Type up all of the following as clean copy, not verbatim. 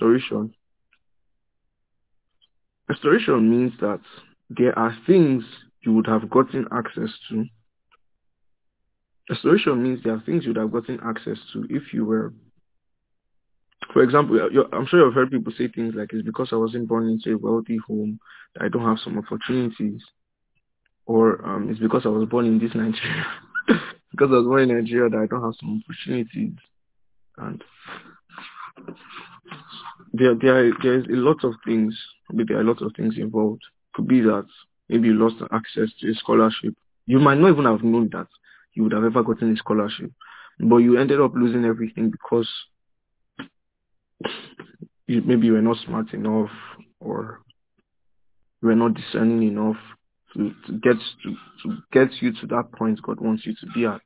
Restoration. Restoration means that there are things you would have gotten access to. Restoration means there are things you would have gotten access to if you were, for example, I'm sure you've heard people say things like, it's because I wasn't born into a wealthy home that I don't have some opportunities, or it's because I was born in this Nigeria, because I was born in Nigeria that I don't have some opportunities. And there is a lot of things, maybe there are a lot of things involved. Could be that maybe you lost access to a scholarship. You might not even have known that you would have ever gotten a scholarship, but you ended up losing everything because maybe you were not smart enough, or you were not discerning enough to get you to that point God wants you to be at.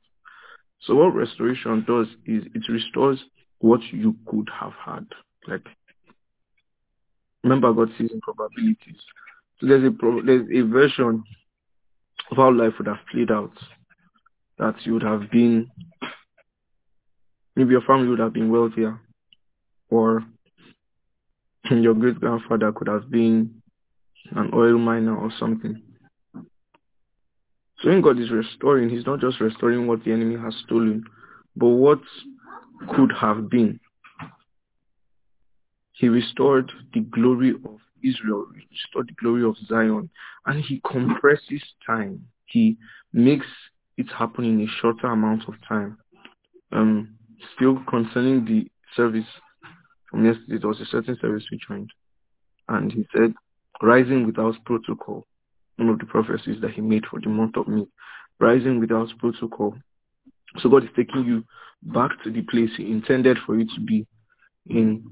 So what restoration does is it restores what you could have had. Like, remember, God sees in probabilities. So there's a version of how life would have played out, that you would have been, maybe your family would have been wealthier, or your great-grandfather could have been an oil miner or something. So when God is restoring, he's not just restoring what the enemy has stolen, but what could have been. He restored the glory of Israel, he restored the glory of Zion, and he compresses time. He makes it happen in a shorter amount of time. Still concerning the service from yesterday, there was a certain service we joined, and he said, rising without protocol, one of the prophecies that he made for the month of May, rising without protocol. So God is taking you back to the place he intended for you to be in.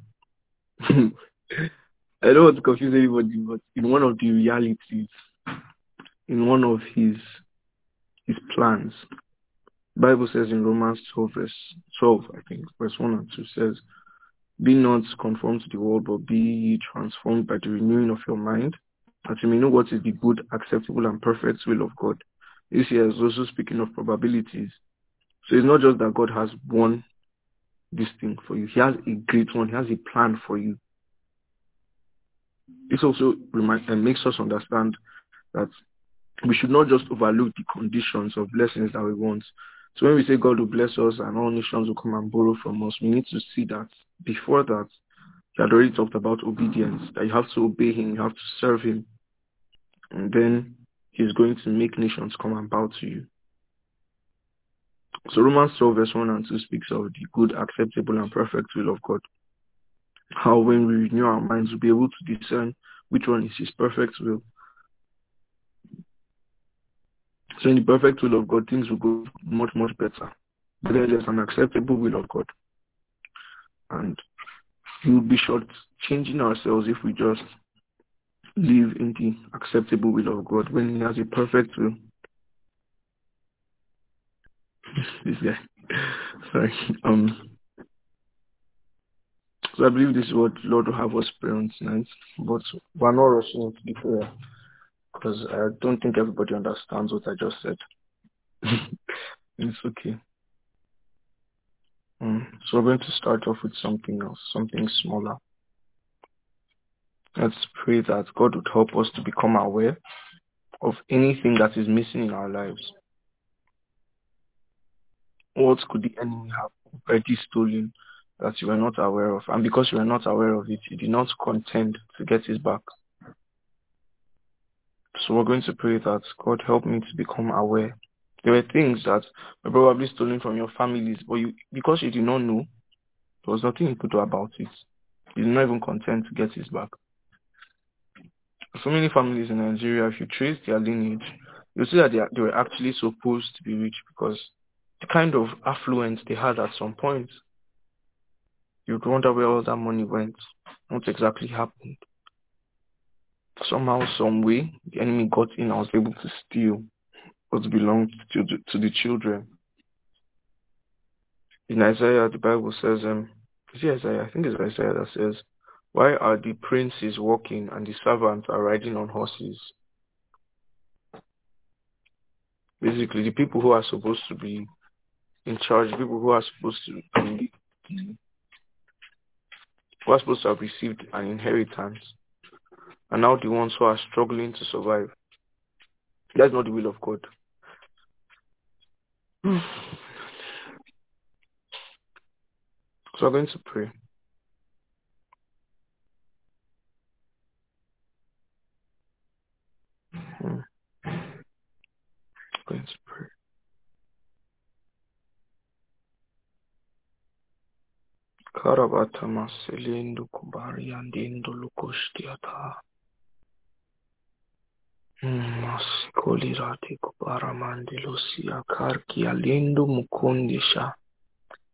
I don't want to confuse anybody, but in one of the realities, in one of his plans. The Bible says in Romans 12, verse 12, I think, verse 1 and 2 says, be not conformed to the world, but be transformed by the renewing of your mind, that you may know what is the good, acceptable, and perfect will of God. This here is also speaking of probabilities. So it's not just that God has one this thing for you. He has a great one. He has a plan for you. This also makes us understand that we should not just overlook the conditions of blessings that we want. So when we say God will bless us and all nations will come and borrow from us, we need to see that before that, he had already talked about obedience, that you have to obey him, you have to serve him. And then he's going to make nations come and bow to you. So Romans 12, verse 1 and 2 speaks of the good, acceptable, and perfect will of God. How when we renew our minds, we'll be able to discern which one is his perfect will. So in the perfect will of God, things will go much, much better. But then there's an acceptable will of God. And we'll be short-changing ourselves if we just live in the acceptable will of God when he has a perfect will. This guy. Sorry. So I believe this is what the Lord will have us pray on tonight. But we're not rushing into the prayer, because I don't think everybody understands what I just said. It's okay. So we're going to start off with something else, something smaller. Let's pray that God would help us to become aware of anything that is missing in our lives. What could the enemy have already stolen that you were not aware of? And because you were not aware of it, you did not contend to get it back. So we're going to pray that God help me to become aware. There were things that were probably stolen from your families, but because you did not know, there was nothing you could do about it. You did not even contend to get it back. So many families in Nigeria, if you trace their lineage, you'll see that they were actually supposed to be rich, because the kind of affluence they had at some point, you'd wonder where all that money went, what exactly happened. Somehow, some way, the enemy got in and was able to steal what belonged to the children. In Isaiah, the Bible says, I think it's Isaiah that says, why are the princes walking and the servants are riding on horses? Basically, the people who are supposed to be in charge, people who are supposed to be who are supposed to have received an inheritance are now the ones who are struggling to survive. That's not the will of God. So we're going to pray. Karabata maselindu kubari andindu lukushtiata. Masikoli rati kubara mandilusia karki alindu mukundisha.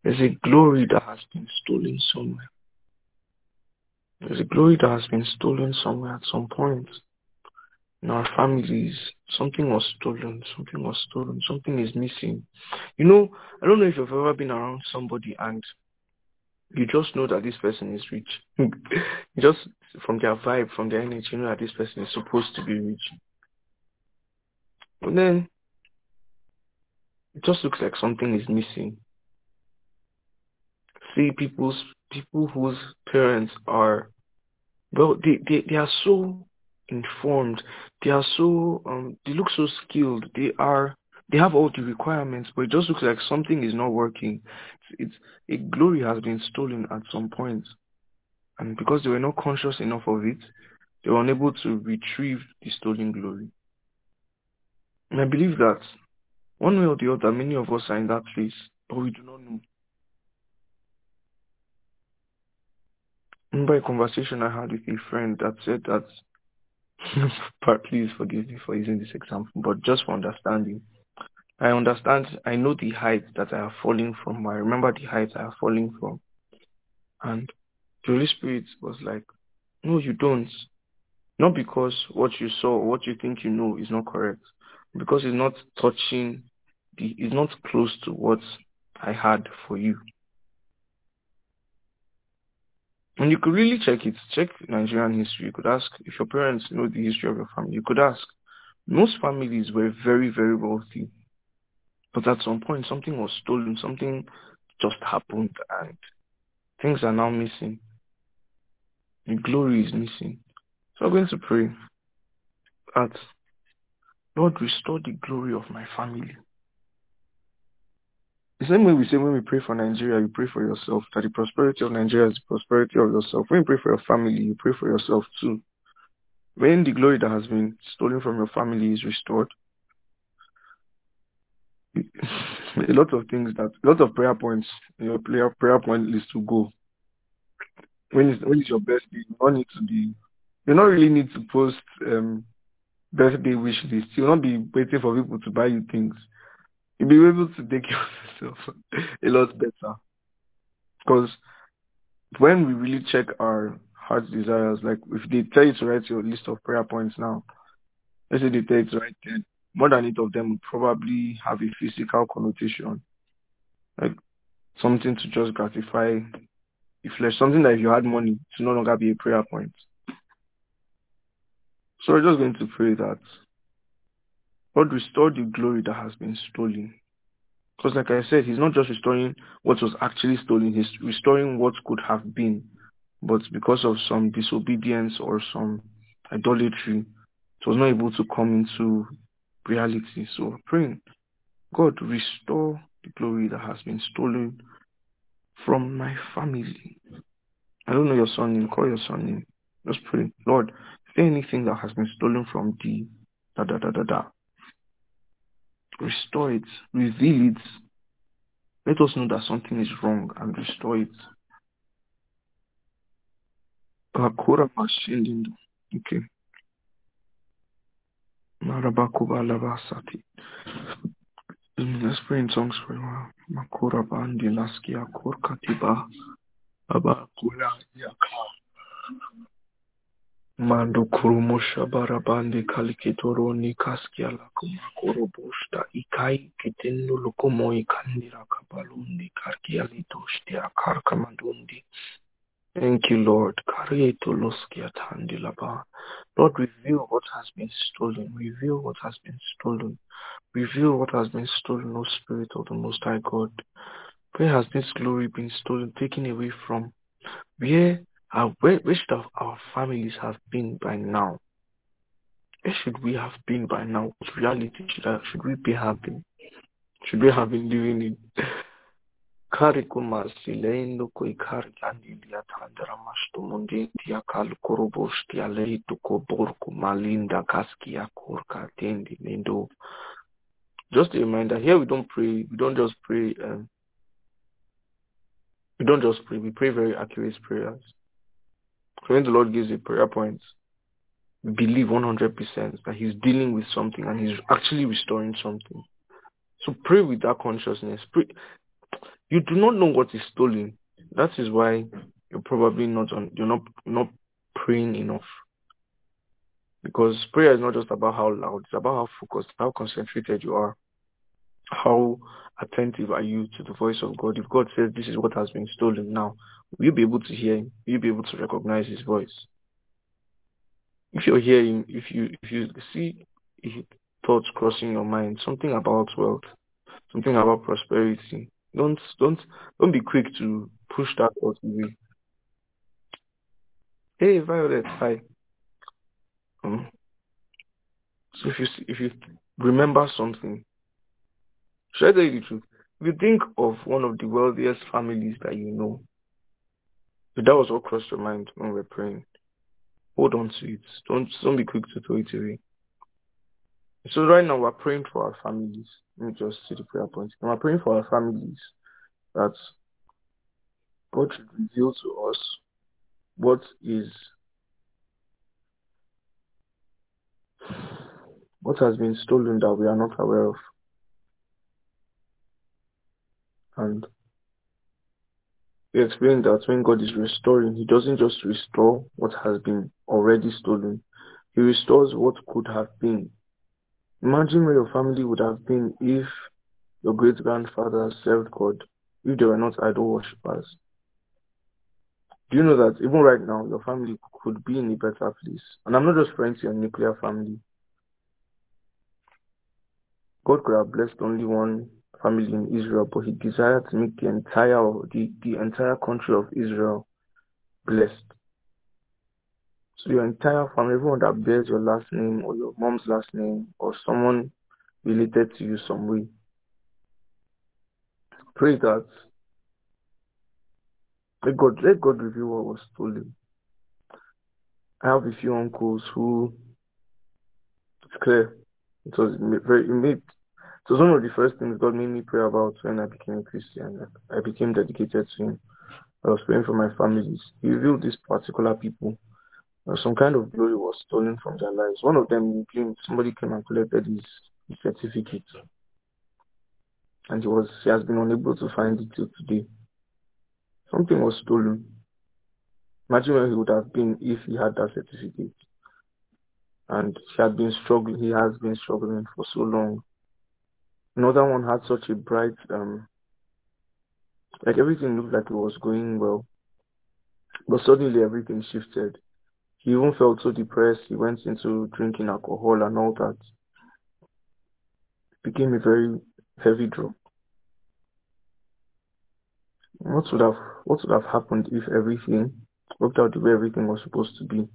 There's a glory that has been stolen somewhere. There's a glory that has been stolen somewhere at some point. In our families, something was stolen, something was stolen, something is missing. You know, I don't know if you've ever been around somebody and you just know that this person is rich. Just from their vibe, from their energy, you know that this person is supposed to be rich. But then, it just looks like something is missing. See, people whose parents are, well, they are so informed. They are so, they look so skilled. They have all the requirements, but it just looks like something is not working. It's a glory has been stolen at some point. And because they were not conscious enough of it, they were unable to retrieve the stolen glory. And I believe that one way or the other, many of us are in that place, but we do not know. I remember a conversation I had with a friend that said that, please forgive me for using this example, but just for understanding. I understand, I know the height that I have fallen from. I remember the height I have fallen from. And the Holy Spirit was like, no, you don't. Not because what you saw, what you think you know is not correct. Because it's not touching, it's not close to what I had for you. And you could really check it. Check Nigerian history. You could ask if your parents know the history of your family. You could ask. Most families were very, very wealthy. But at some point, something was stolen. Something just happened and things are now missing. The glory is missing. So I'm going to pray that, Lord, restore the glory of my family. The same way we say when we pray for Nigeria, you pray for yourself, that the prosperity of Nigeria is the prosperity of yourself. When you pray for your family, you pray for yourself too. When the glory that has been stolen from your family is restored, a lot of prayer points, your prayer point list to go. When is your birthday? You don't really need to post birthday wish list. You'll not be waiting for people to buy you things. You'll be able to take care of yourself a lot better. Because when we really check our heart's desires, like if they tell you to write your list of prayer points now, let's say they tell you to write 10, more than 8 of them would probably have a physical connotation. Like something to just gratify the flesh. Something that if you had money, it would no longer be a prayer point. So we're just going to pray that God restore the glory that has been stolen. Because like I said, he's not just restoring what was actually stolen, he's restoring what could have been. But because of some disobedience or some idolatry, it was not able to come into reality. So praying, God, restore the glory that has been stolen from my family. I don't know your son name, call your son name. Just pray, Lord, is there anything that has been stolen from thee? Restore it, reveal it. Let us know that something is wrong and restore it. Okay. Let's pray in songs for a while. Makura bandi laskia korkatiba abakura yaka Mando kurumosha barabande kalikitoro ni kaskia lakumakoro bosta ikai kitendo lukomoi kandira kabalundi karkialitoshtia karkamadundi. Thank you, Lord. Lord, reveal what has been stolen. Reveal what has been stolen. Reveal what has been stolen, O Spirit of the Most High God. Where has this glory been stolen, taken away from? Where And which of our families have been by now? Where should we have been by now? What reality should we be having? Should we have been living in? Just a reminder, here we don't just pray, we pray very accurate prayers. So when the Lord gives a prayer point, we believe 100% that he's dealing with something and he's actually restoring something. So pray with that consciousness. Pray. You do not know what is stolen. That is why you're probably not praying enough. Because prayer is not just about how loud, it's about how focused, how concentrated you are, how attentive are you to the voice of God. If God says this is what has been stolen now, will you be able to hear him? Will you be able to recognize his voice? If you're hearing, if you see thoughts crossing your mind, something about wealth, something about prosperity, Don't be quick to push that out away. Hey, Violet, hi. So if you remember something, should I tell you the truth? If you think of one of the wealthiest families that you know, if that was what crossed your mind when we're praying, hold on to it. Don't be quick to throw it away. So right now we're praying for our families. Let me just see the prayer point. We're praying for our families that God should reveal to us what has been stolen that we are not aware of. And we explained that when God is restoring, he doesn't just restore what has been already stolen. He restores what could have been. Imagine where your family would have been if your great-grandfather served God, if they were not idol worshippers. Do you know that even right now, your family could be in a better place? And I'm not just referring to your nuclear family. God could have blessed only one family in Israel, but he desired to make the entire country of Israel blessed. So your entire family, everyone that bears your last name or your mom's last name or someone related to you some way, pray that let God reveal what was stolen. I have a few uncles who, it's clear, it was one of the first things God made me pray about when I became a Christian. I became dedicated to him. I was praying for my families. He revealed these particular people. Some kind of glory was stolen from their lives. One of them, somebody came and collected his certificate. And he has been unable to find it till today. Something was stolen. Imagine where he would have been if he had that certificate. And he has been struggling for so long. Another one had such a bright, everything looked like it was going well. But suddenly everything shifted. He even felt so depressed, he went into drinking alcohol and all that. It became a very heavy drug. What would have happened if everything worked out the way everything was supposed to be?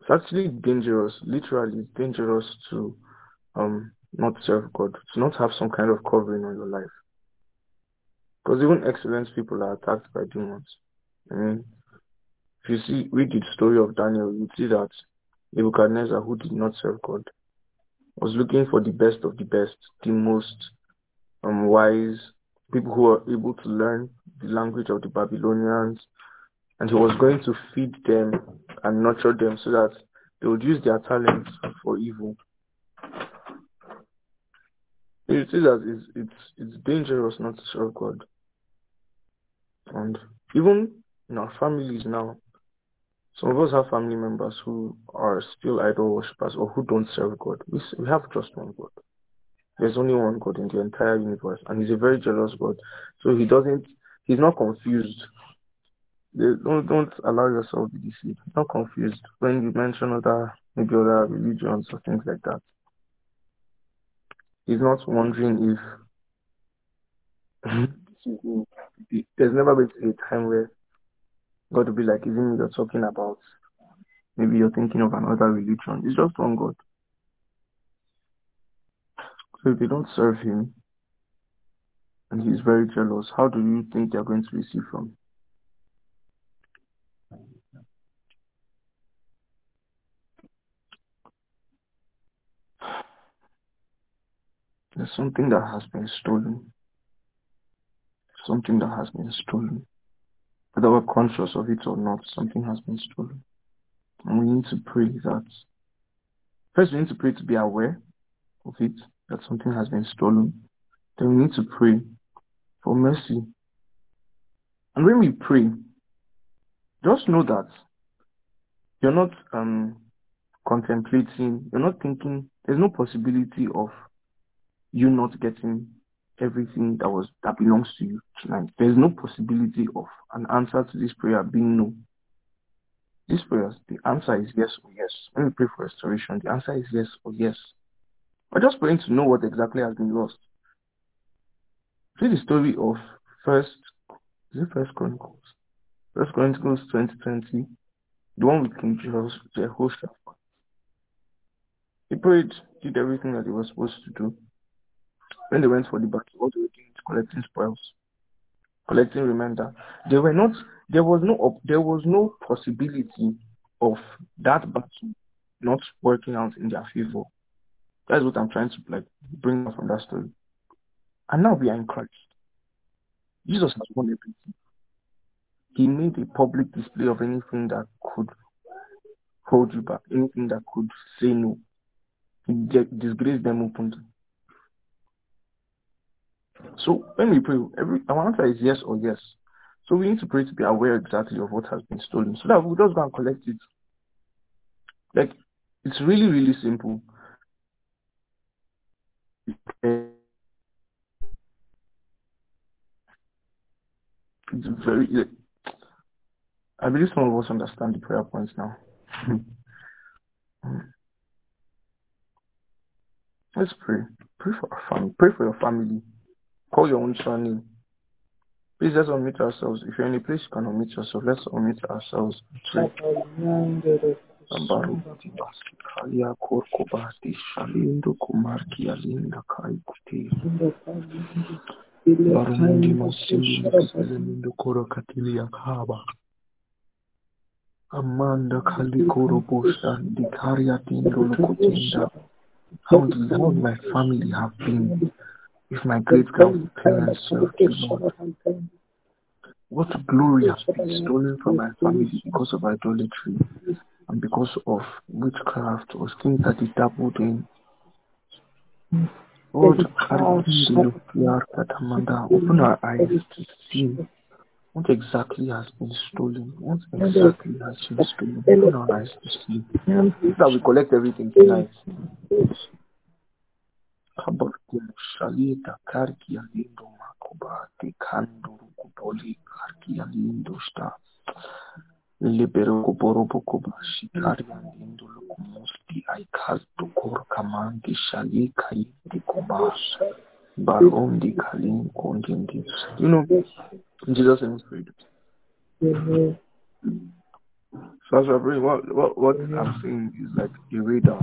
It's actually dangerous, literally it's dangerous to not serve God, to not have some kind of covering on your life. Because even excellent people are attacked by demons. I mean, if you read the story of Daniel, you see that Nebuchadnezzar, who did not serve God, was looking for the best of the best, the most wise people who are able to learn the language of the Babylonians, and he was going to feed them and nurture them so that they would use their talents for evil. You see that it's dangerous not to serve God, and even in our families now. Some of us have family members who are still idol worshippers or who don't serve God. We have just one God. There's only one God in the entire universe, and he's a very jealous God. So he's not confused. Don't allow yourself to be deceived. He's not confused when you mention maybe other religions or things like that. He's not wondering if there's never been a time where God will be like, even you're talking about, maybe you're thinking of another religion. It's just one God. So if you don't serve him, and he's very jealous, how do you think you're going to receive from him? There's something that has been stolen. Something that has been stolen. Whether we're conscious of it or not, something has been stolen. And we need to pray that. First, we need to pray to be aware of it, that something has been stolen. Then we need to pray for mercy. And when we pray, just know that you're not contemplating, you're not thinking, there's no possibility of you not getting everything that belongs to you tonight. There's no possibility of an answer to this prayer being no. This prayer, the answer is yes or yes. When we pray for restoration, the answer is yes or yes. We're just praying to know what exactly has been lost. See the story of First Chronicles 20:20, the one with King Jehoshaphat. He prayed, did everything that he was supposed to do. When they went for the battle, all the way to collecting spoils, collecting remainder, there was no possibility of that battle not working out in their favor. That's what I'm trying to bring up from that story. And now we are in Christ. Jesus has won everything. He made a public display of anything that could hold you back, anything that could say no. He disgraced them openly. So when we pray, our answer is yes or yes. So we need to pray to be aware exactly of what has been stolen, so that we just go and collect it. It's really, really simple. It's very. I believe some of us understand the prayer points now. Let's pray. Pray for our family. Pray for your family. Call your own surname. Please, let's unmute ourselves. If you're in a place you can unmute yourself, let's unmute ourselves. Pray. How long my family have been with my great-grandparents served the Lord. What glory has been stolen from my family because of idolatry and because of witchcraft or things that they dabbled in. Lord, open our eyes to see what exactly has been stolen. What exactly has been stolen. Open our eyes to see. That we collect everything tonight. Jesus in his freedom. So as I pray, what I'm saying is like a radar.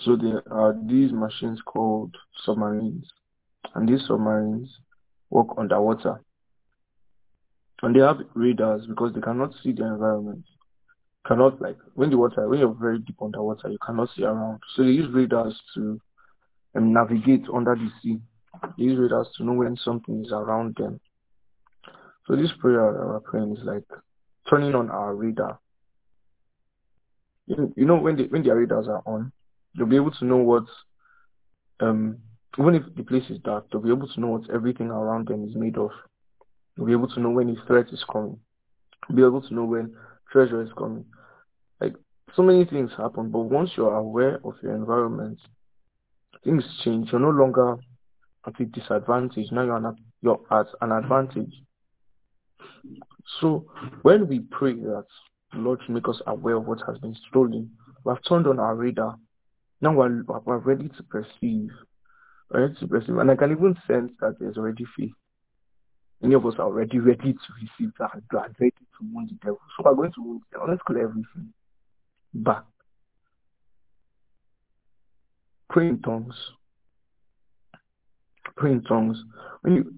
So there are these machines called submarines, and these submarines work underwater. And they have radars because they cannot see the environment. When you're very deep underwater, you cannot see around. So they use radars to navigate under the sea. They use radars to know when something is around them. So this prayer that we're praying is like turning on our radar. You know, when their radars are on, they'll be able to know what, even if the place is dark, they'll be able to know what everything around them is made of. They'll be able to know when a threat is coming. They'll be able to know when treasure is coming. So many things happen, but once you're aware of your environment, things change. You're no longer at a disadvantage. Now you're at an advantage. So when we pray that the Lord should make us aware of what has been stolen, we have turned on our radar. Now we're ready to perceive. And I can even sense that there's already faith. Many of us are already ready to receive that and ready to wound the devil. So we're going to wound the devil. Let's call everything back. Pray in tongues. Pray in tongues.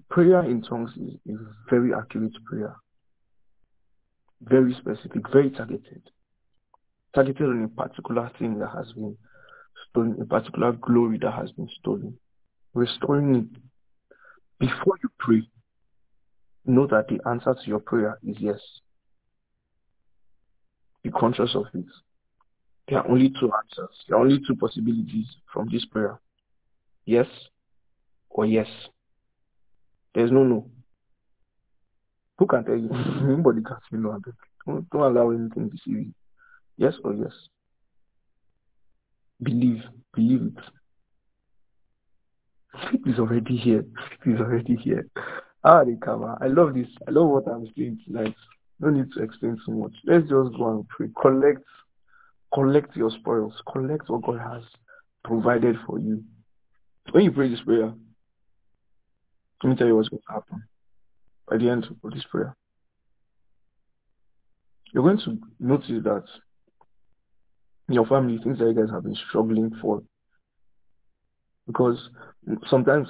Prayer in tongues is very accurate prayer. Very specific, very targeted. Targeted on a particular thing that has been stolen, a particular glory that has been stolen. Restoring it. Before you pray, know that the answer to your prayer is yes. Be conscious of it. There are only two answers. There are only two possibilities from this prayer. Yes or yes. There's no no. Who can tell you? Nobody can say no. Don't allow anything to see you. Yes or yes. Believe it. Faith is already here. Faith is already here. Ah, Rekama, I love this. I love what I'm saying tonight. No need to explain so much. Let's just go and pray. Collect your spoils. Collect what God has provided for you. When you pray this prayer, let me tell you what's going to happen. By the end of this prayer, you're going to notice that in your family, things that you guys have been struggling for. Because sometimes,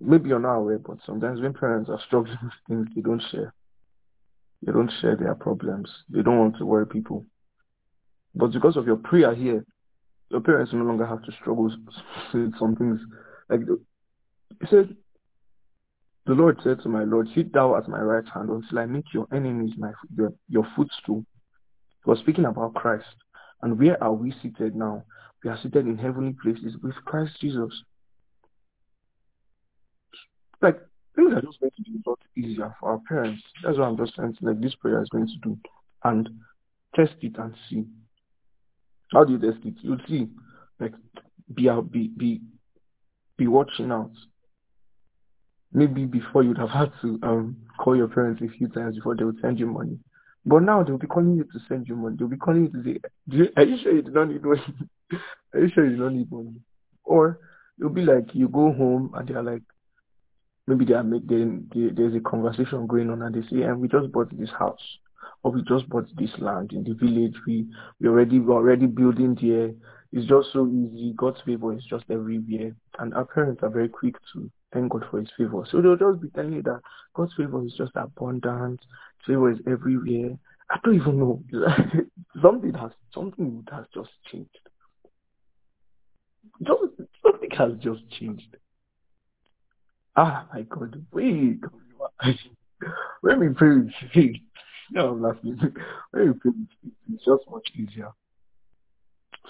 maybe you're not aware, but sometimes when parents are struggling with things, they don't share. They don't share their problems. They don't want to worry people. But because of your prayer here, your parents no longer have to struggle with some things. Like it says, the Lord said to my Lord, sit thou at my right hand until I make your enemies your footstool. He was speaking about Christ. And where are we seated now? We are seated in heavenly places with Christ Jesus. Like, things are just going to be a lot easier for our parents. That's what I'm just saying. Like, this prayer is going to do. And test it and see. How do you test it? You'll see. Like, be watching out. Maybe before you'd have had to call your parents a few times before they would send you money. But now they'll be calling you to send you money. They'll be calling you to say, are you sure you do not need money? Are you sure you don't need money? Or it'll be like you go home and they're like, maybe there's a conversation going on and they say, and we just bought this house or we just bought this land in the village. We're already building there. It's just so easy. God's favor is just everywhere. And our parents are very quick to thank God for his favor. So they'll just be telling you that God's favor is just abundant. His favor is everywhere. I don't even know. something has just changed. Something has just changed. Ah, my God, wait. When we pray with faith, no, I'm laughing. When we pray with faith, it's just much easier.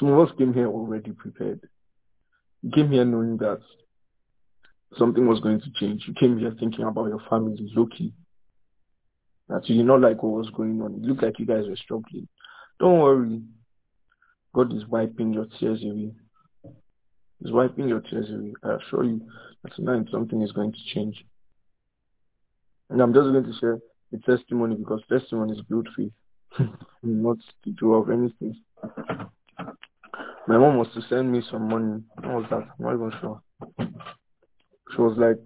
Some of us came here already prepared. You came here knowing that something was going to change. You came here thinking about your family, Loki. That you did not like what was going on. It looked like you guys were struggling. Don't worry. God is wiping your tears away. He's wiping your tears away. I assure you that tonight something is going to change. And I'm just going to share the testimony because testimonies build faith, not the do of anything. My mom was to send me some money. What was that? I'm not even sure. She was like,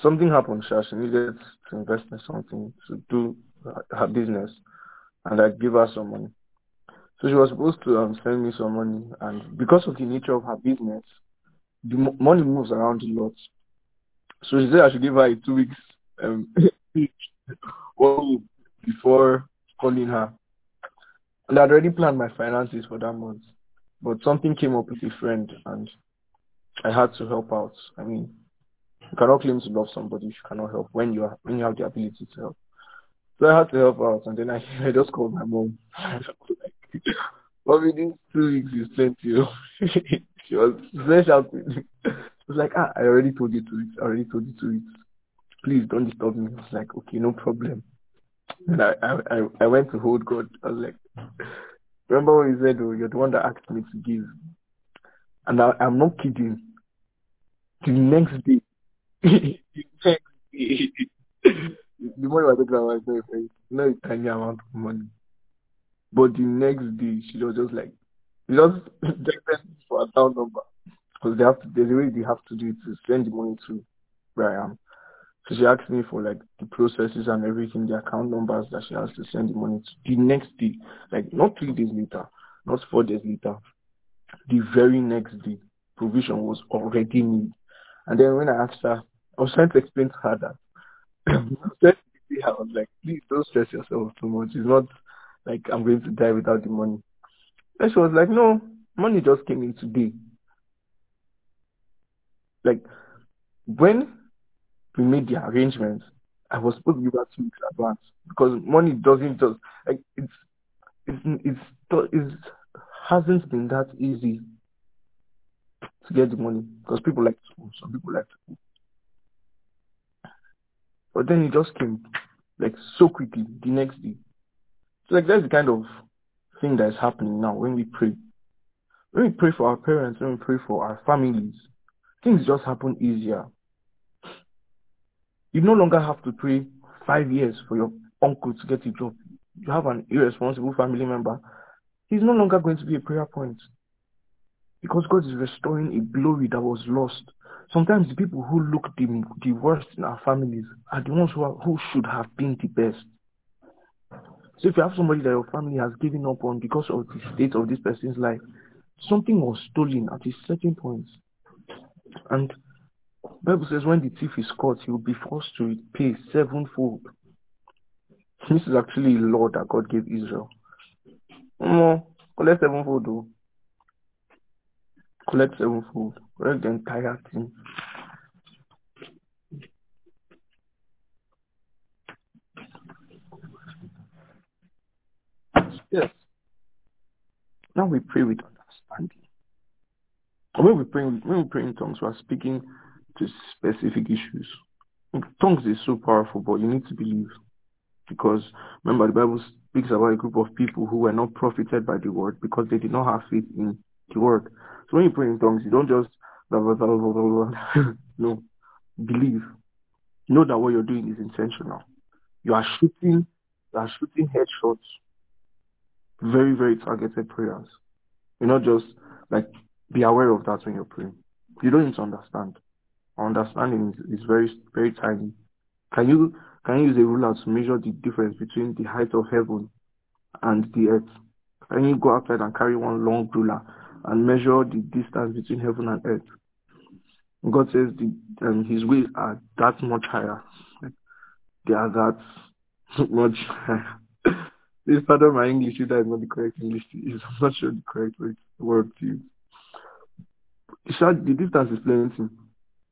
something happened, she needed to invest in something to do her business. And I gave her some money. So she was supposed to send me some money, and because of the nature of her business, the money moves around a lot. So she said I should give her a 2 weeks before calling her. And I'd already planned my finances for that month, but something came up with a friend, and I had to help out. I mean, you cannot claim to love somebody if you cannot help when you have the ability to help. So I had to help out, and then I just called my mom. But within 2 weeks, you sent you. She was shouting. She was like, I already told you 2 weeks. Please don't disturb me. I was like, okay, no problem. And I went to hold God. I was like, remember what you said, oh, you're the one that asked me to give. And I'm not kidding. The next day, the money was talking about myself, like, not a tiny amount of money. But the next day, she was just like, just rejected for account number. Because there's a way they have to do it to send the money to where I am. So she asked me for like the processes and everything, the account numbers that she has to send the money to. The next day, like not 3 days later, not 4 days later, the very next day, provision was already made. And then when I asked her, I was trying to explain to her that I was like, please don't stress yourself too much. It's not like I'm going to die without the money. And she was like, no, money just came in today. Like, when we made the arrangements, I was supposed to give her 2 weeks advance because money doesn't just, like, it hasn't been that easy to get the money because people like to move, some people like to move. But then it just came, like, so quickly, the next day. So, like, that's the kind of thing that is happening now when we pray. When we pray for our parents, when we pray for our families, things just happen easier. You no longer have to pray 5 years for your uncle to get a job. You have an irresponsible family member. He's no longer going to be a prayer point because God is restoring a glory that was lost. Sometimes the people who look the worst in our families are the ones who should have been the best. So if you have somebody that your family has given up on because of the state of this person's life, something was stolen at a certain point. And the Bible says when the thief is caught, he will be forced to pay sevenfold. This is actually a law that God gave Israel. Collect sevenfold though. Collect sevenfold. Collect the entire thing. Yes. Now we pray with understanding. When we pray in tongues, we are speaking to specific issues. Tongues is so powerful, but you need to believe. Because remember, the Bible speaks about a group of people who were not profited by the word because they did not have faith in the word. So when you pray in tongues, you don't just no, believe. Know that what you're doing is intentional. You are shooting headshots. Very, very targeted prayers. You're not just like, be aware of that when you're praying. You don't need to understand. Our understanding is very, very tiny. Can you use a ruler to measure the difference between the height of heaven and the earth? Can you go outside and carry one long ruler and measure the distance between heaven and earth? God says His ways are that much higher. They are that much higher. Please pardon my English, that is not the correct English to use. I'm not sure the correct word to use. The distance is plenty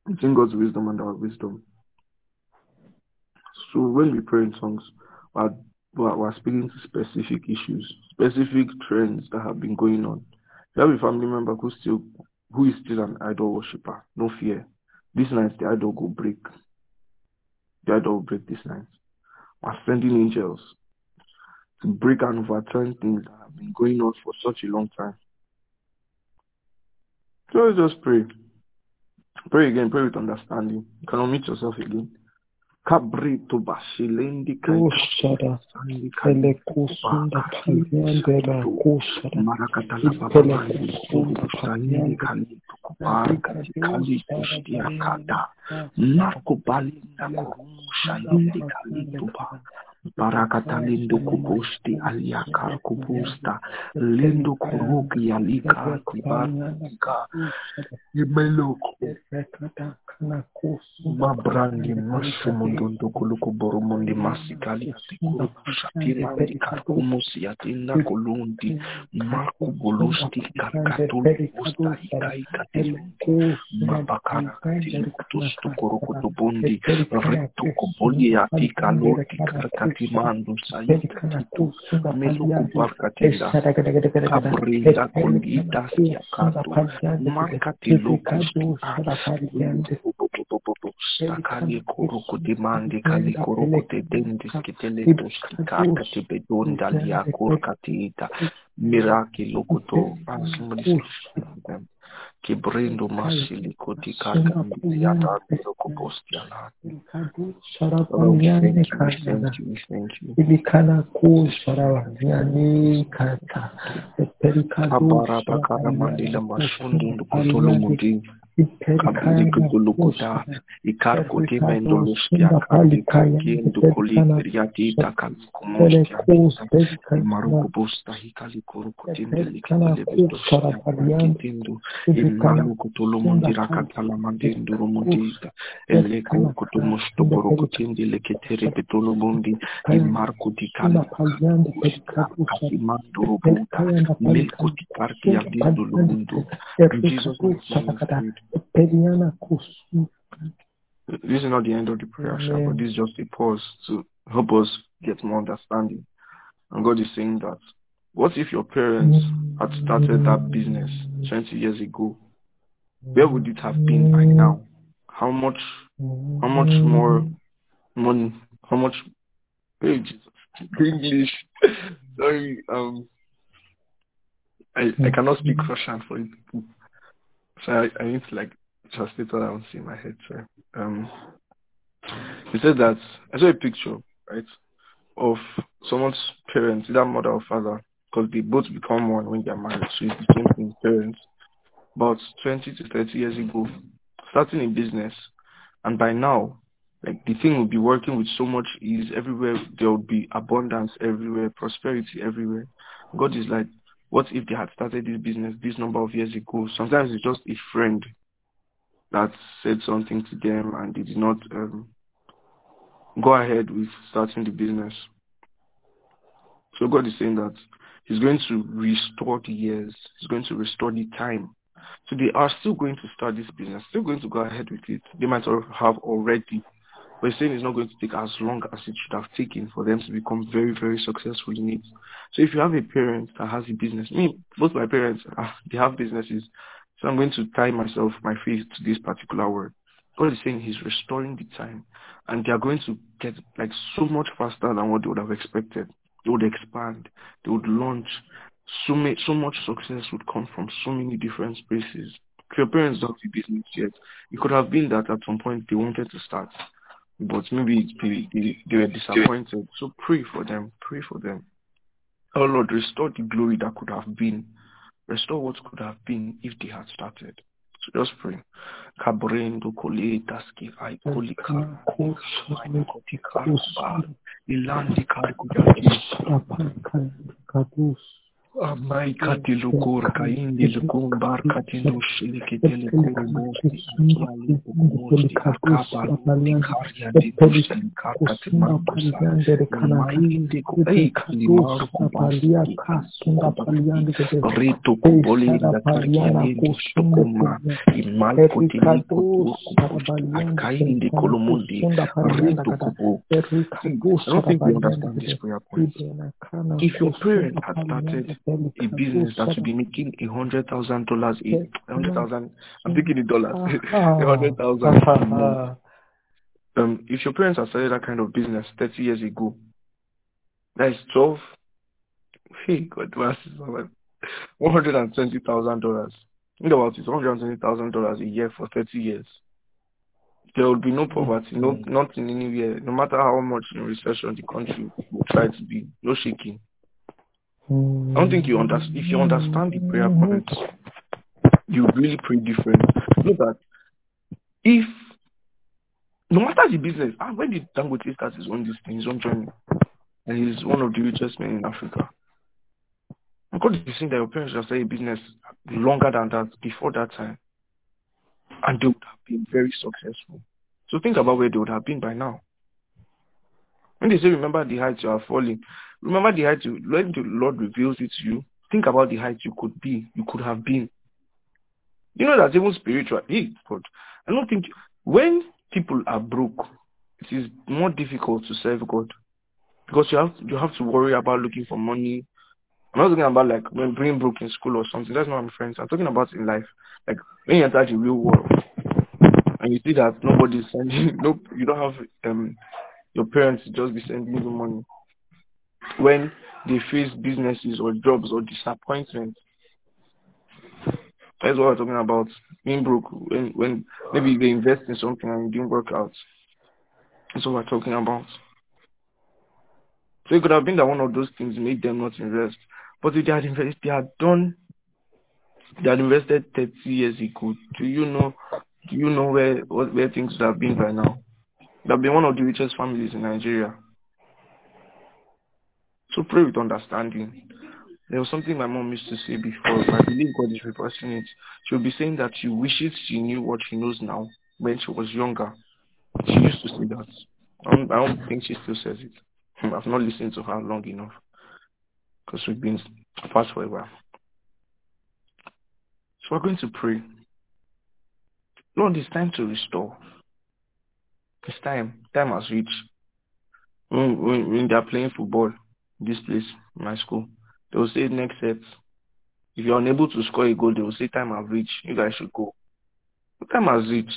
between God's wisdom and our wisdom. So when we pray in tongues, we're speaking to specific issues, specific trends that have been going on. If you have a family member who is still an idol worshipper, no fear. This night the idol will break. The idol will break this night. We're sending angels to break and overturn things that have been going on for such a long time. So let's just pray. Pray again. Pray with understanding. You can unmute yourself again. Barakata lindo kubusti aliaka kubusta lindo kuruki alika kubarika imeloko mabrandi mashumu dondo kuluku boromundi masikali shati marika kumusi atinda kulundi makubulusti kakatuli busta ikaika telungu mabakana katilukutustu kurukutubundi retu kubuli atika lorti kakatuli Timando Sayatu, Meluku Parcatella, Cabrita Colita, Siacato, Marcati Lucas, Sacali Coroco demandi, Cali Coroco de Dendis, Kiteletos, Cata, Tibedon, Dalia, Corcatita, Miraki Locuto, and somebody che prendo massili coti carga miliata locoposti alati sarapaniani carga ili kana ku sarapaniani carga per i cadu sarapaniani carga mandila mashundo kutolo mudi Kabuliko Lukuta, Icarcote Mendolostia, Kakin to Coliberiati, Takakumostia, Marubusta, Hicalicotin, Delicatendo, in Marucotolomon, Diracatalamandin, Duromodita, Eleco Cotomosto, Borocotin, Delicateri, Petolobondi, in Marco di Calapazianca, Mandurubuta, Milco di Parkia, Dindulundo, Jesus. This is not the end of the prayer, but this is just a pause to help us get more understanding. And God is saying that, what if your parents had started that business 20 years ago? Where would it have been by now? How much more money? How much? Hey, English. Sorry, I cannot speak Russian for you people. So I need to translate what I want to see in my head. So, he said that I saw a picture, right, of someone's parents, either mother or father, because they both become one when they're married. So it's the same thing, parents. About 20 to 30 years ago, starting a business, and by now, the thing will be working with so much ease everywhere. There will be abundance everywhere, prosperity everywhere. God is like, what if they had started this business this number of years ago? Sometimes it's just a friend that said something to them and they did not go ahead with starting the business. So God is saying that he's going to restore the years. He's going to restore the time. So they are still going to start this business, still going to go ahead with it. They might have already. But he's saying it's not going to take as long as it should have taken for them to become very, very successful in it. So if you have a parent that has a business, both my parents, they have businesses. So I'm going to tie myself, my faith to this particular word. God is saying he's restoring the time. And they are going to get so much faster than what they would have expected. They would expand. They would launch. So much success would come from so many different spaces. If your parents don't have a business yet, it could have been that at some point they wanted to start. But maybe they were disappointed. So pray for them. Pray for them. Oh Lord, restore the glory that could have been. Restore what could have been if they had started. So just pray. My Catilukor, Kaindilukumbar, Katilush, If your parent had started a business that should be making $100,000 $100,000. I'm thinking in dollars. $100,000. If your parents had started that kind of business 30 years ago, that is 12. Hey, God, $120,000. Think about it, $120,000 a year for 30 years. There will be no poverty, not in anywhere. No matter how much in recession the country will try to be, no shaking. I don't think you understand. If you understand the prayer point, you really pray different. Look at, if no matter the business, when did Dangote start his own thing, his own journey, and he's one of the richest men in Africa? God is saying that your parents have started a business longer than that, before that time, and they would have been very successful. So think about where they would have been by now. When they say, remember the heights you are falling, remember the heights when the Lord reveals it to you, think about the heights you could be, you could have been. You know that's even spiritual. Hey, God, I don't think, when people are broke, it is more difficult to serve God. Because you have to worry about looking for money. I'm not talking about when being broke in school or something. That's not my friends. I'm talking about in life. When you enter the real world and you see that nobody's sending, you don't have your parents just be sending you money. When they face businesses or jobs or disappointment, that's what we're talking about. Being broke, when maybe they invest in something and it didn't work out. That's what we're talking about. So it could have been that one of those things made them not invest. But if they had invested, they had done that invested 30 years ago, do you know where things would have been by now? They have been one of the richest families in Nigeria. So pray with understanding. There was something my mom used to say before, but I believe God is reversing it. She'll be saying that she wishes she knew what she knows now when she was younger. She used to say that. I don't think she still says it. I've not listened to her long enough because we've been apart for a while. So we're going to pray. Lord, it's time to restore. It's time. Time has reached. When they're playing football, this place, my school, they will say next set. If you're unable to score a goal, they will say time has reached. You guys should go. But time has reached.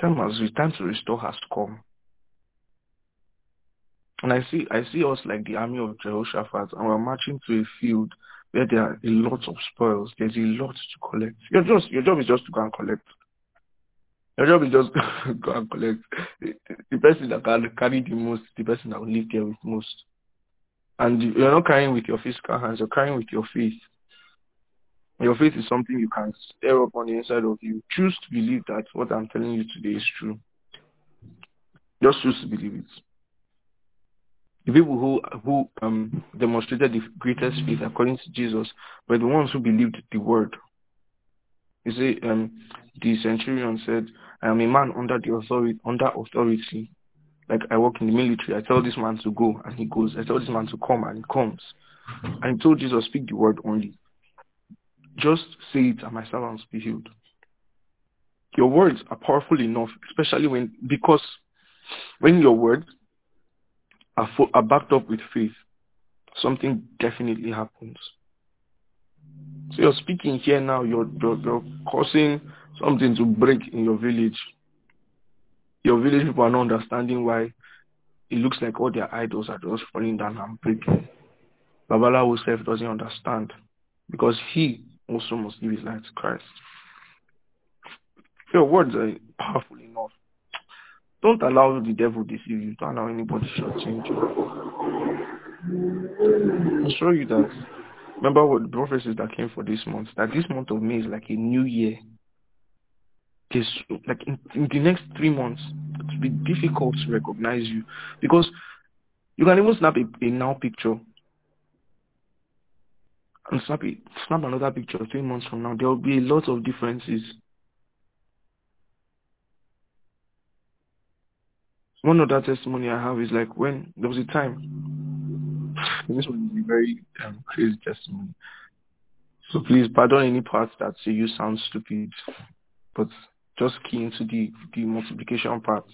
Time has reached. Time to restore has come. And I see us like the army of Jehoshaphat, and we're marching to a field where there are a lot of spoils. There's a lot to collect. Your job is just to go and collect. Your job is just go and collect. The person that can carry the most, the person that will live there with most. And you're not carrying with your physical hands, you're carrying with your faith. Your faith is something you can stir up on the inside of you. Choose to believe that what I'm telling you today is true. Just choose to believe it. The people who demonstrated the greatest faith according to Jesus were the ones who believed the word. You see, the centurion said, I am a man under authority. Like I work in the military. I tell this man to go and he goes. I tell this man to come and he comes. And he told Jesus, speak the word only. Just say it and my servants be healed. Your words are powerful enough, especially because when your words are backed up with faith, something definitely happens. So you're speaking here now, you're causing something to break in your village. Your village people are not understanding why it looks like all their idols are just falling down and breaking. Babalawo himself doesn't understand because he also must give his life to Christ. Your words are powerful enough. Don't allow the devil to deceive you. Don't allow anybody to shortchange you. I'll show you that. Remember what the prophecies that came for this month. That this month of May is like a new year. It's like in the next 3 months, it will be difficult to recognize you because you can even snap a now picture and snap another picture 3 months from now. There will be a lot of differences. One other testimony I have is like when there was a time, this one is a very crazy testimony. So please pardon any parts that say you sound stupid, but just key into the multiplication part.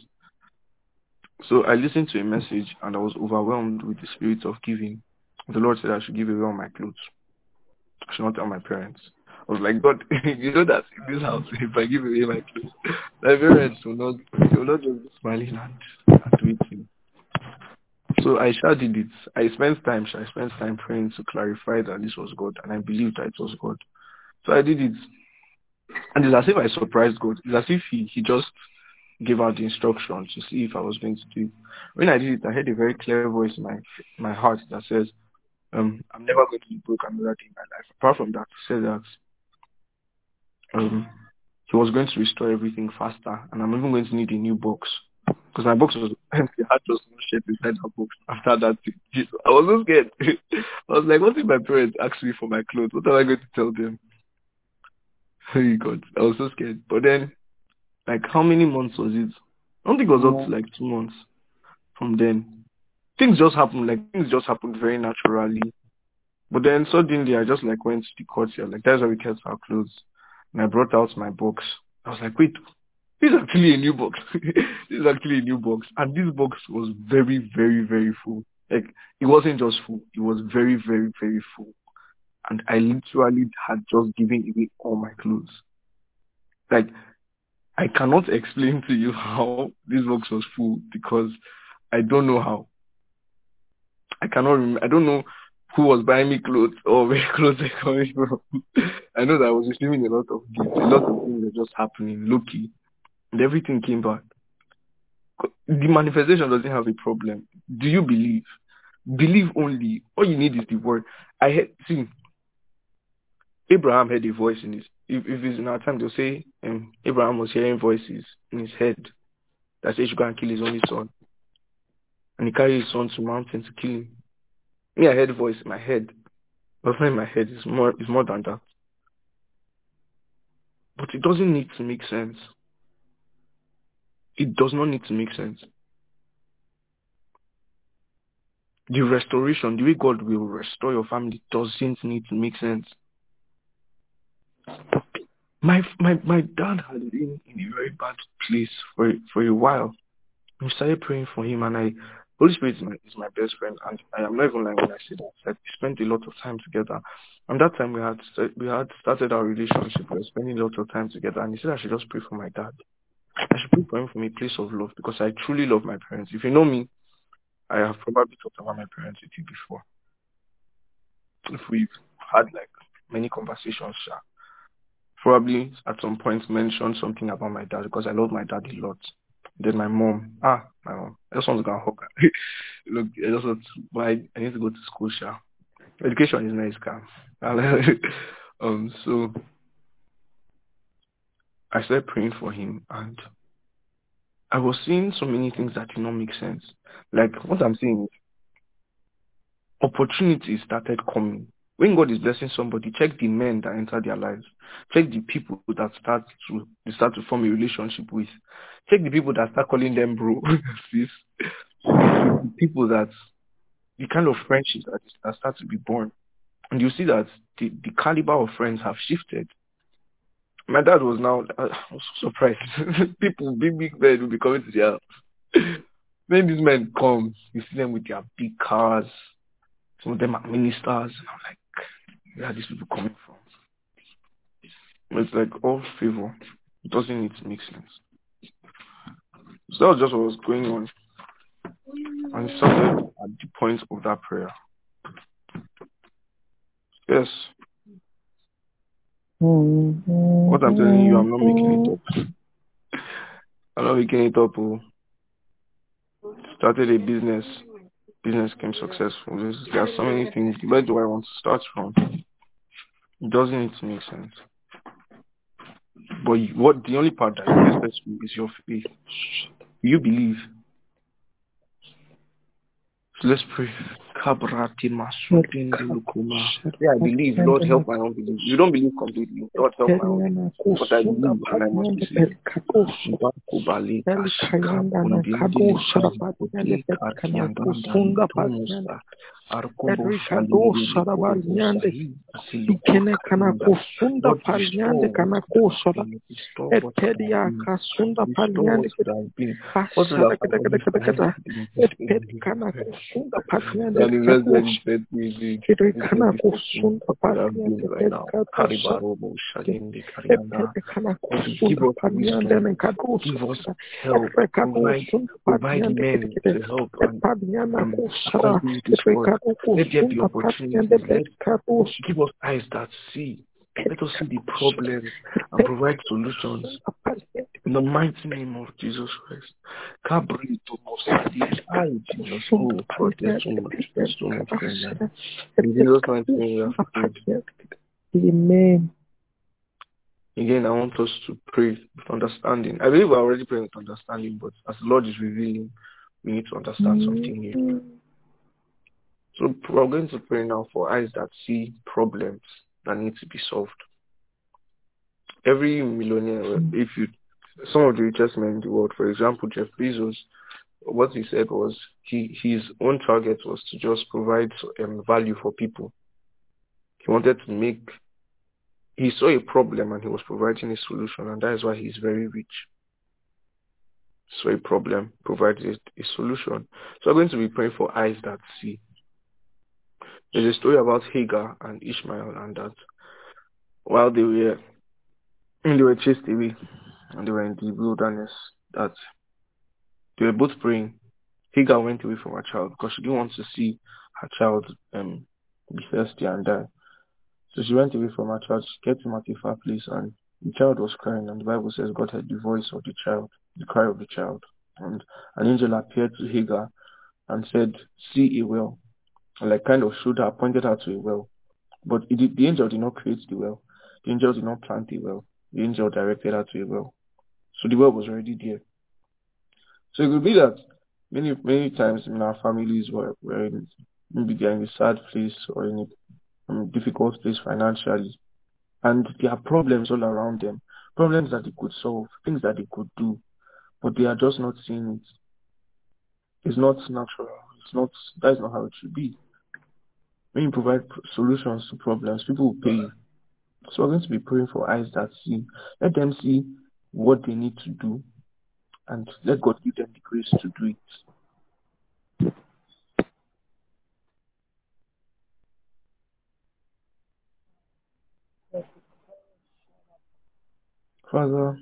So I listened to a message and I was overwhelmed with the spirit of giving. The Lord said I should give away all my clothes. I should not tell my parents. I was like, God, you know that in this house, if I give away my clothes, my parents will not just be smiling and tweeting. So I shouted it. I spent time praying to clarify that this was God, and I believed that it was God. So I did it. And it's as if I surprised God. It's as if he just gave out the instructions to see if I was going to do it. When I did it, I heard a very clear voice in my heart that says, I'm never going to be broke another day in my life. Apart from that, he said that he was going to restore everything faster, and I'm even going to need a new box because my box was empty. I had just no shape inside that box. After that, I was so scared. I was like, what if my parents ask me for my clothes? What am I going to tell them? Oh God, I was so scared. But then, like, how many months was it? I don't think it was up to like 2 months from then. Things just happened very naturally. But then suddenly I just like went to the courtyard. Like that's where we kept our clothes. And I brought out my box. I was like, wait, this is actually a new box. And this box was very, very, very full. Like it wasn't just full. It was very, very, very full. And I literally had just given away all my clothes. Like I cannot explain to you how this box was full because I don't know how. I cannot remember. I don't know who was buying me clothes or where clothes are coming from. I know that I was receiving a lot of gifts. A lot of things were just happening, low-key. And everything came back. The manifestation doesn't have a problem. Do you believe? Believe only. All you need is the word. I had, see, Abraham heard a voice in his, if it's in our time, they'll say Abraham was hearing voices in his head that said he should go and kill his only son. And he carried his son to the mountain to kill him. Me, I heard a voice in my head. But not in my head, it's more than that. But it doesn't need to make sense. It does not need to make sense. The restoration, the way God will restore your family doesn't need to make sense. My dad had been in a very bad place for a while. I started praying for him, and Holy Spirit is my best friend, and I am not even lying when I say that. Like, we spent a lot of time together, and that time we had started our relationship. We were spending a lot of time together, and he said I should just pray for my dad. I should pray for him from a place of love, because I truly love my parents. If you know me, I have probably talked about my parents with you before. If we've had many conversations, probably at some point mentioned something about my dad, because I love my dad a lot. Then my mom. I just want to go and hug her. Look, I need to go to school, Education is nice, So I started praying for him, and I was seeing so many things that did not make sense. Like, what I'm saying, opportunities started coming. When God is blessing somebody, check the men that enter their lives. Check the people that start to form a relationship with. Check the people that start calling them bro, sis. People that, the kind of friendships that start to be born. And you see that the caliber of friends have shifted. My dad was now, I was so surprised. People, big men will be coming to their house. When these men come, you see them with their big cars. Some of them are ministers. And I'm like, where are these people coming from? It's like all favor. It doesn't need to make sense. So that was just what was going on. And started at the point of that prayer. Yes. What I'm telling you, I'm not making it up. I'm not making it up. Started a business. Business became successful. There are so many things. Where do I want to start from? It doesn't need to make sense. But the only part that matters is your faith. You believe. So let's pray. I believe. Lord, help my unbelief. You don't believe completely. Lord, help my unbelief. But I believe and I must be saved. Give us eyes that see. Let us see the problems and provide solutions. In the mighty name of Jesus Christ. Amen. Again, I want us to pray with understanding. I believe we're already praying with understanding, but as the Lord is revealing, we need to understand something here. So we're going to pray now for eyes that see problems that need to be solved. Every millionaire, some of the richest men in the world, for example, Jeff Bezos, what he said was his own target was to just provide value for people. He wanted to he saw a problem and he was providing a solution, and that is why he's very rich. So a problem provides a solution. So I'm going to be praying for eyes that see. There's a story about Hagar and Ishmael, and that while they were chased away and they were in the wilderness, that they were both praying. Hagar went away from her child because she didn't want to see her child be thirsty and die. So she went away from her child, she kept him at a far place, and the child was crying, and the Bible says God heard the voice of the child, the cry of the child. And an angel appeared to Hagar and said, see a well. And kind of showed her, pointed her to a well. But the angel did not create the well. The angel did not plant the well. The angel directed her to a well. So the well was already there. So it could be that many times in our families maybe they're in a sad place or in a difficult place financially. And there are problems all around them. Problems that they could solve, things that they could do. But they are just not seeing it. It's not natural. That is not how it should be. When you provide solutions to problems, people will pay you. So we're going to be praying for eyes that see. Let them see what they need to do, and let God give them the grace to do it. Father,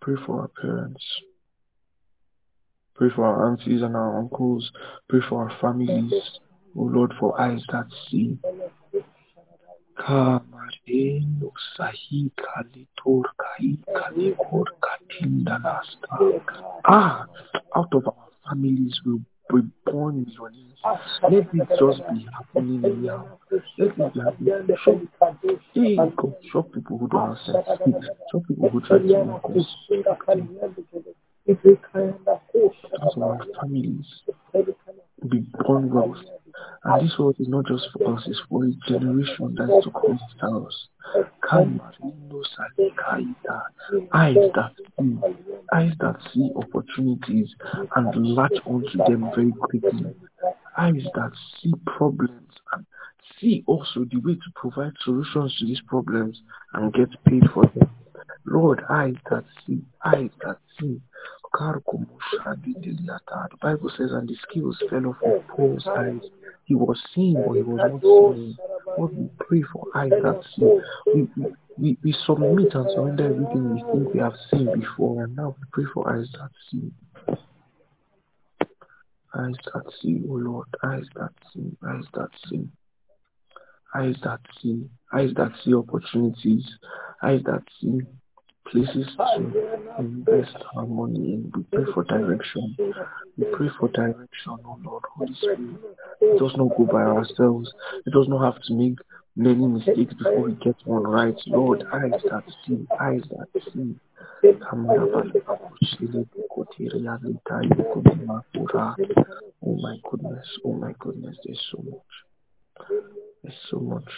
pray for our parents. Pray for our aunties and our uncles. Pray for our families. O Lord, for eyes that see. Out of our families will be born millionaires. Let it just be happening now. Let it be happening. Show people who don't have sense. Show people who try to make us. As our families be born wealth. And this world is not just for us, it's for a generation that is to come after us. Eyes that see opportunities and latch onto them very quickly. Eyes that see problems and see also the way to provide solutions to these problems and get paid for them. Lord, eyes that see. The Bible says, and the scales fell off of Paul's eyes. He was seeing, but he was not seeing. Lord, we pray for eyes that see. We submit and surrender everything we think we have seen before, and now we pray for eyes that see. Eyes that see, O Lord, eyes that see. Eyes that see opportunities, eyes that see places to invest our money in. We pray for direction, oh Lord, Holy Spirit. It does not go by ourselves. It does not have to make many mistakes before we get one right. Lord, eyes that see. Oh my goodness, there's so much.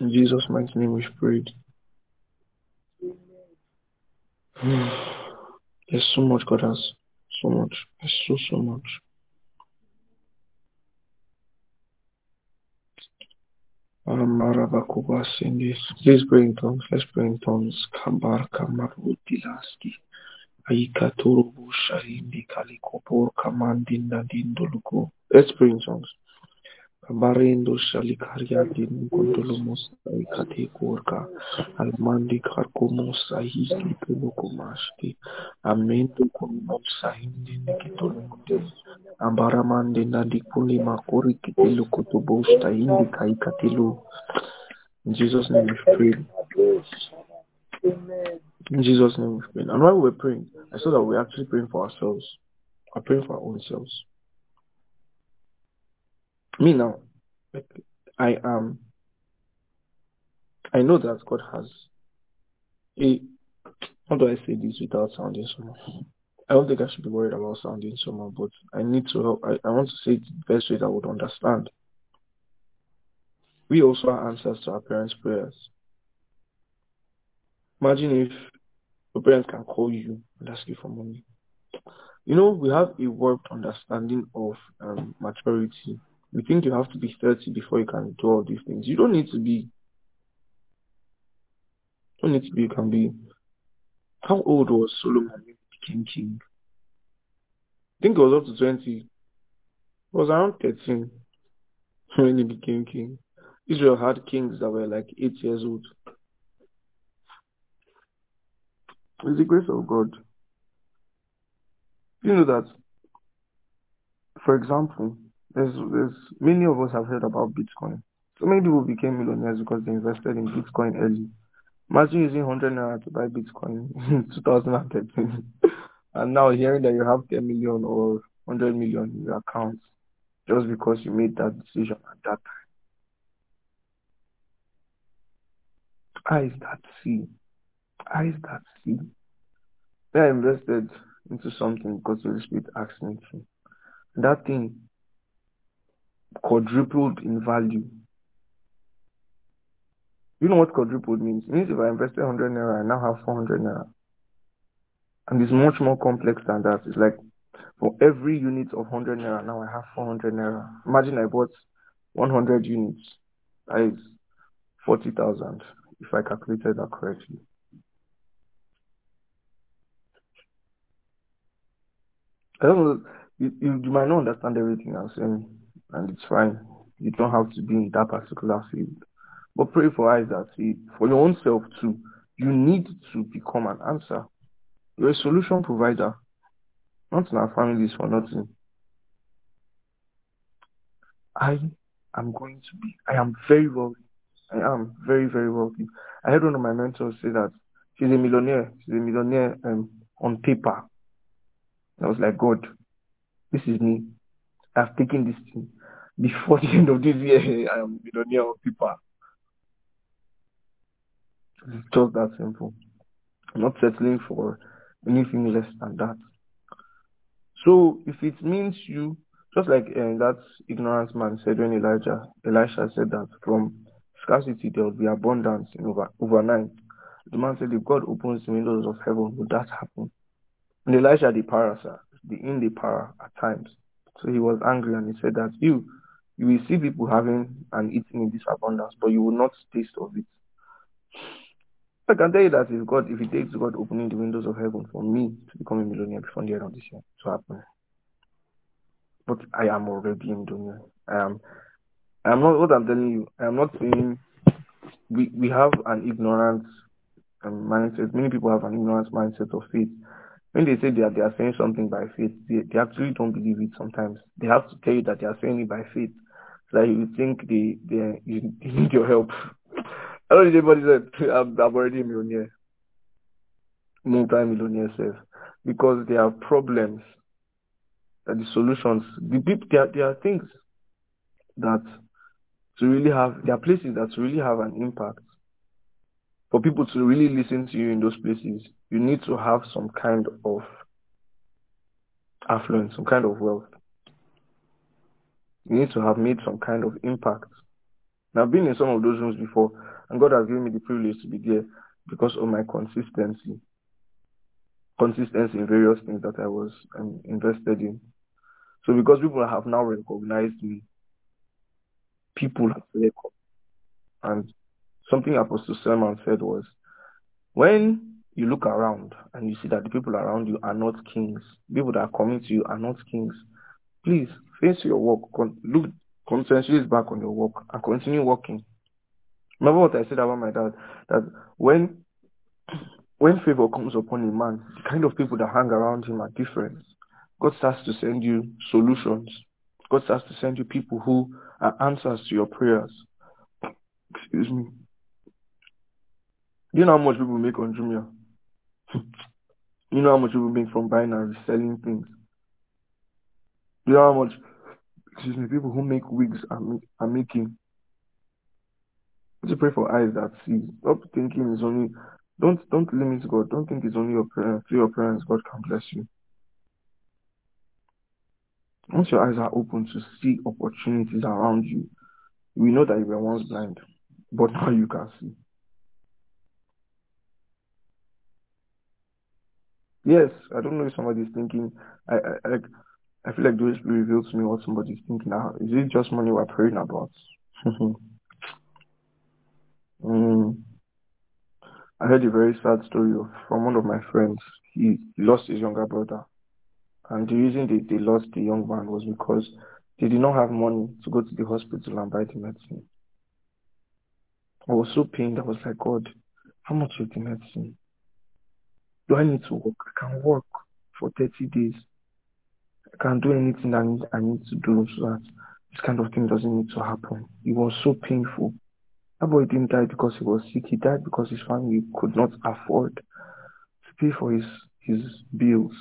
In Jesus' mighty name we've prayed. There's so much God has. So much. There's so much. Please pray in tongues. Let's pray in tongues. Let's pray in tongues. Barindo Shalikaria din Gondolomos Aikati Gorka, Almandi Karkomos Ahiski Pulokomasti, Amento Kumos Sahindin Kitolunde, Ambaramande Nadikuli Makori Kitilu Kutubosta Indika Ikatilu. In Jesus' name we pray. In Jesus' name we pray. And while we were praying, I saw that we were actually praying for ourselves. We're praying for our own selves. Me now, I know that God has a, how do I say this without sounding somehow? I don't think I should be worried about sounding somehow, but I need to help. I want to say it the best way that I would understand. We also are answers to our parents' prayers. Imagine if your parents can call you and ask you for money. You know, we have a warped understanding of maturity. We think you have to be 30 before you can do all these things. You don't need to be. You can be. How old was Solomon when he became king? I think it was up to 20. It was around 13 when he became king. Israel had kings that were like 8 years old. It's the grace of God. You know that, for example, there's many of us have heard about Bitcoin. So many people became millionaires because they invested in Bitcoin early. Imagine using 100 naira to buy Bitcoin in 2013, and now hearing that you have 10 million or 100 million in your account, just because you made that decision at that time. Eyes that see. Eyes that see. They are invested into something because the Holy Spirit asked me to. That thing quadrupled in value. You know what quadrupled means? It means if I invested 100 naira, I now have 400 naira. And it's much more complex than that. It's like for every unit of 100 naira, now I have 400 naira. Imagine I bought 100 units. That is 40,000, if I calculated that correctly. I don't know, you might not understand everything I'm saying, and it's fine. You don't have to be in that particular field. But pray for eyes that see, for your own self too. You need to become an answer. You're a solution provider. Not in our families for nothing. I am very wealthy. I am very, very wealthy. I heard one of my mentors say that she's a millionaire on paper. I was like, God, this is me. I've taken this thing. Before the end of this year, I am a millionaire on paper. It's just that simple. I'm not settling for anything less than that. So if it means you, just like that ignorant man said when Elisha said that from scarcity there will be abundance overnight. The man said, if God opens the windows of heaven, will that happen? And Elisha the para at times. So he was angry and he said that you will see people having and eating in this abundance, but you will not taste of it. I can tell you that if it takes God opening the windows of heaven for me to become a millionaire before the end of this year, to happen. But I am already a millionaire. I am not what I'm telling you. I am not saying we have an ignorant mindset. Many people have an ignorant mindset of faith. When they say they are saying something by faith, they actually don't believe it sometimes. They have to tell you that they are saying it by faith. So that you think they need your help. I don't need anybody that I'm already a millionaire. Multi-millionaire self. Because there are problems that the solutions, there are things that to really have, there are places that really have an impact. For people to really listen to you in those places, you need to have some kind of affluence, some kind of wealth. You need to have made some kind of impact. Now, I've been in some of those rooms before, and God has given me the privilege to be there because of my consistency. Consistency in various things that I was invested in. So because people have now recognized me, people have recognized me. And something Apostle Selman said was, when you look around and you see that the people around you are not kings, people that are coming to you are not kings, please face your work. Concentrate back on your work and continue working. Remember what I said about my dad, that when favor comes upon a man, the kind of people that hang around him are different. God starts to send you solutions. God starts to send you people who are answers to your prayers. Excuse me. Do you know how much people make on Jumia? You know how much people make from buying and selling things? Do you know how much people who make wigs are making? To pray for eyes that see. Stop thinking it's only. Don't limit God. Don't think it's only your prayer. Through your prayers, God can bless you. Once your eyes are open to see opportunities around you, we know that you were once blind, but now you can see. Yes, I don't know if somebody's thinking. I feel like the Holy Spirit reveals to me what somebody's thinking. Is it just money we're praying about? I heard a very sad story from one of my friends. He lost his younger brother. And the reason they lost the young man was because they did not have money to go to the hospital and buy the medicine. I was so pained. I was like, God, how much is the medicine? Do I need to work? I can work for 30 days. I can do anything I need to do so that this kind of thing doesn't need to happen. It was so painful. That boy didn't die because he was sick. He died because his family could not afford to pay for his bills.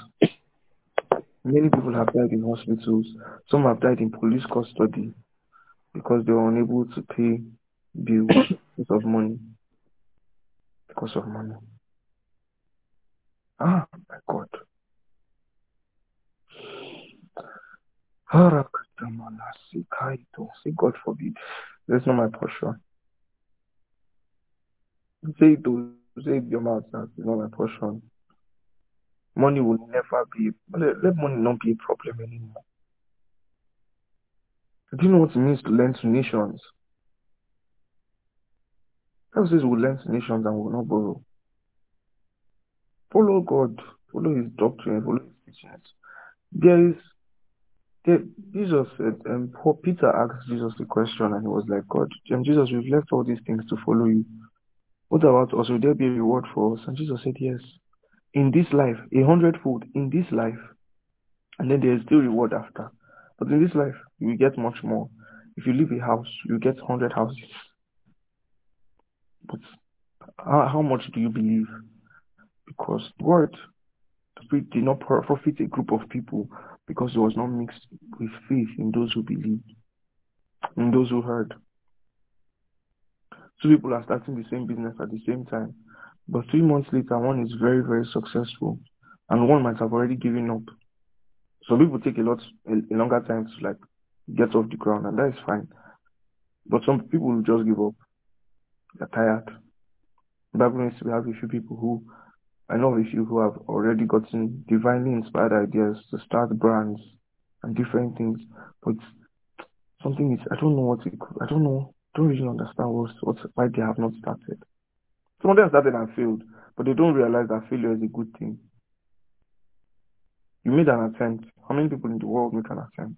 Many people have died in hospitals. Some have died in police custody because they were unable to pay bills because of money. Ah, my God. God forbid. That's not my portion. Say it your mouth, that's not my portion. Money will never be, let money not be a problem anymore. Do you know what it means to lend to nations? The Bible says we'll lend to nations and will not borrow. Follow God, follow his doctrine, follow his teachings. Jesus said, poor Peter asked Jesus the question and he was like, God, Jesus, we've left all these things to follow you. What about us? Will there be a reward for us? And Jesus said, yes. In this life, 100-fold in this life. And then there is still reward after. But in this life, you will get much more. If you leave a house, you get 100 houses. But how much do you believe? Because the word did not profit a group of people because it was not mixed with faith in those who believed, in those who heard. Two people are starting the same business at the same time. But 3 months later, one is very, very successful. And one might have already given up. So people take a longer time to get off the ground. And that is fine. But some people will just give up. They're tired. The Bible means we have a few people who have already gotten divinely inspired ideas to start brands and different things. But something is, I don't really understand why they have not started. Some of them started and failed, but they don't realize that failure is a good thing. You made an attempt. How many people in the world make an attempt?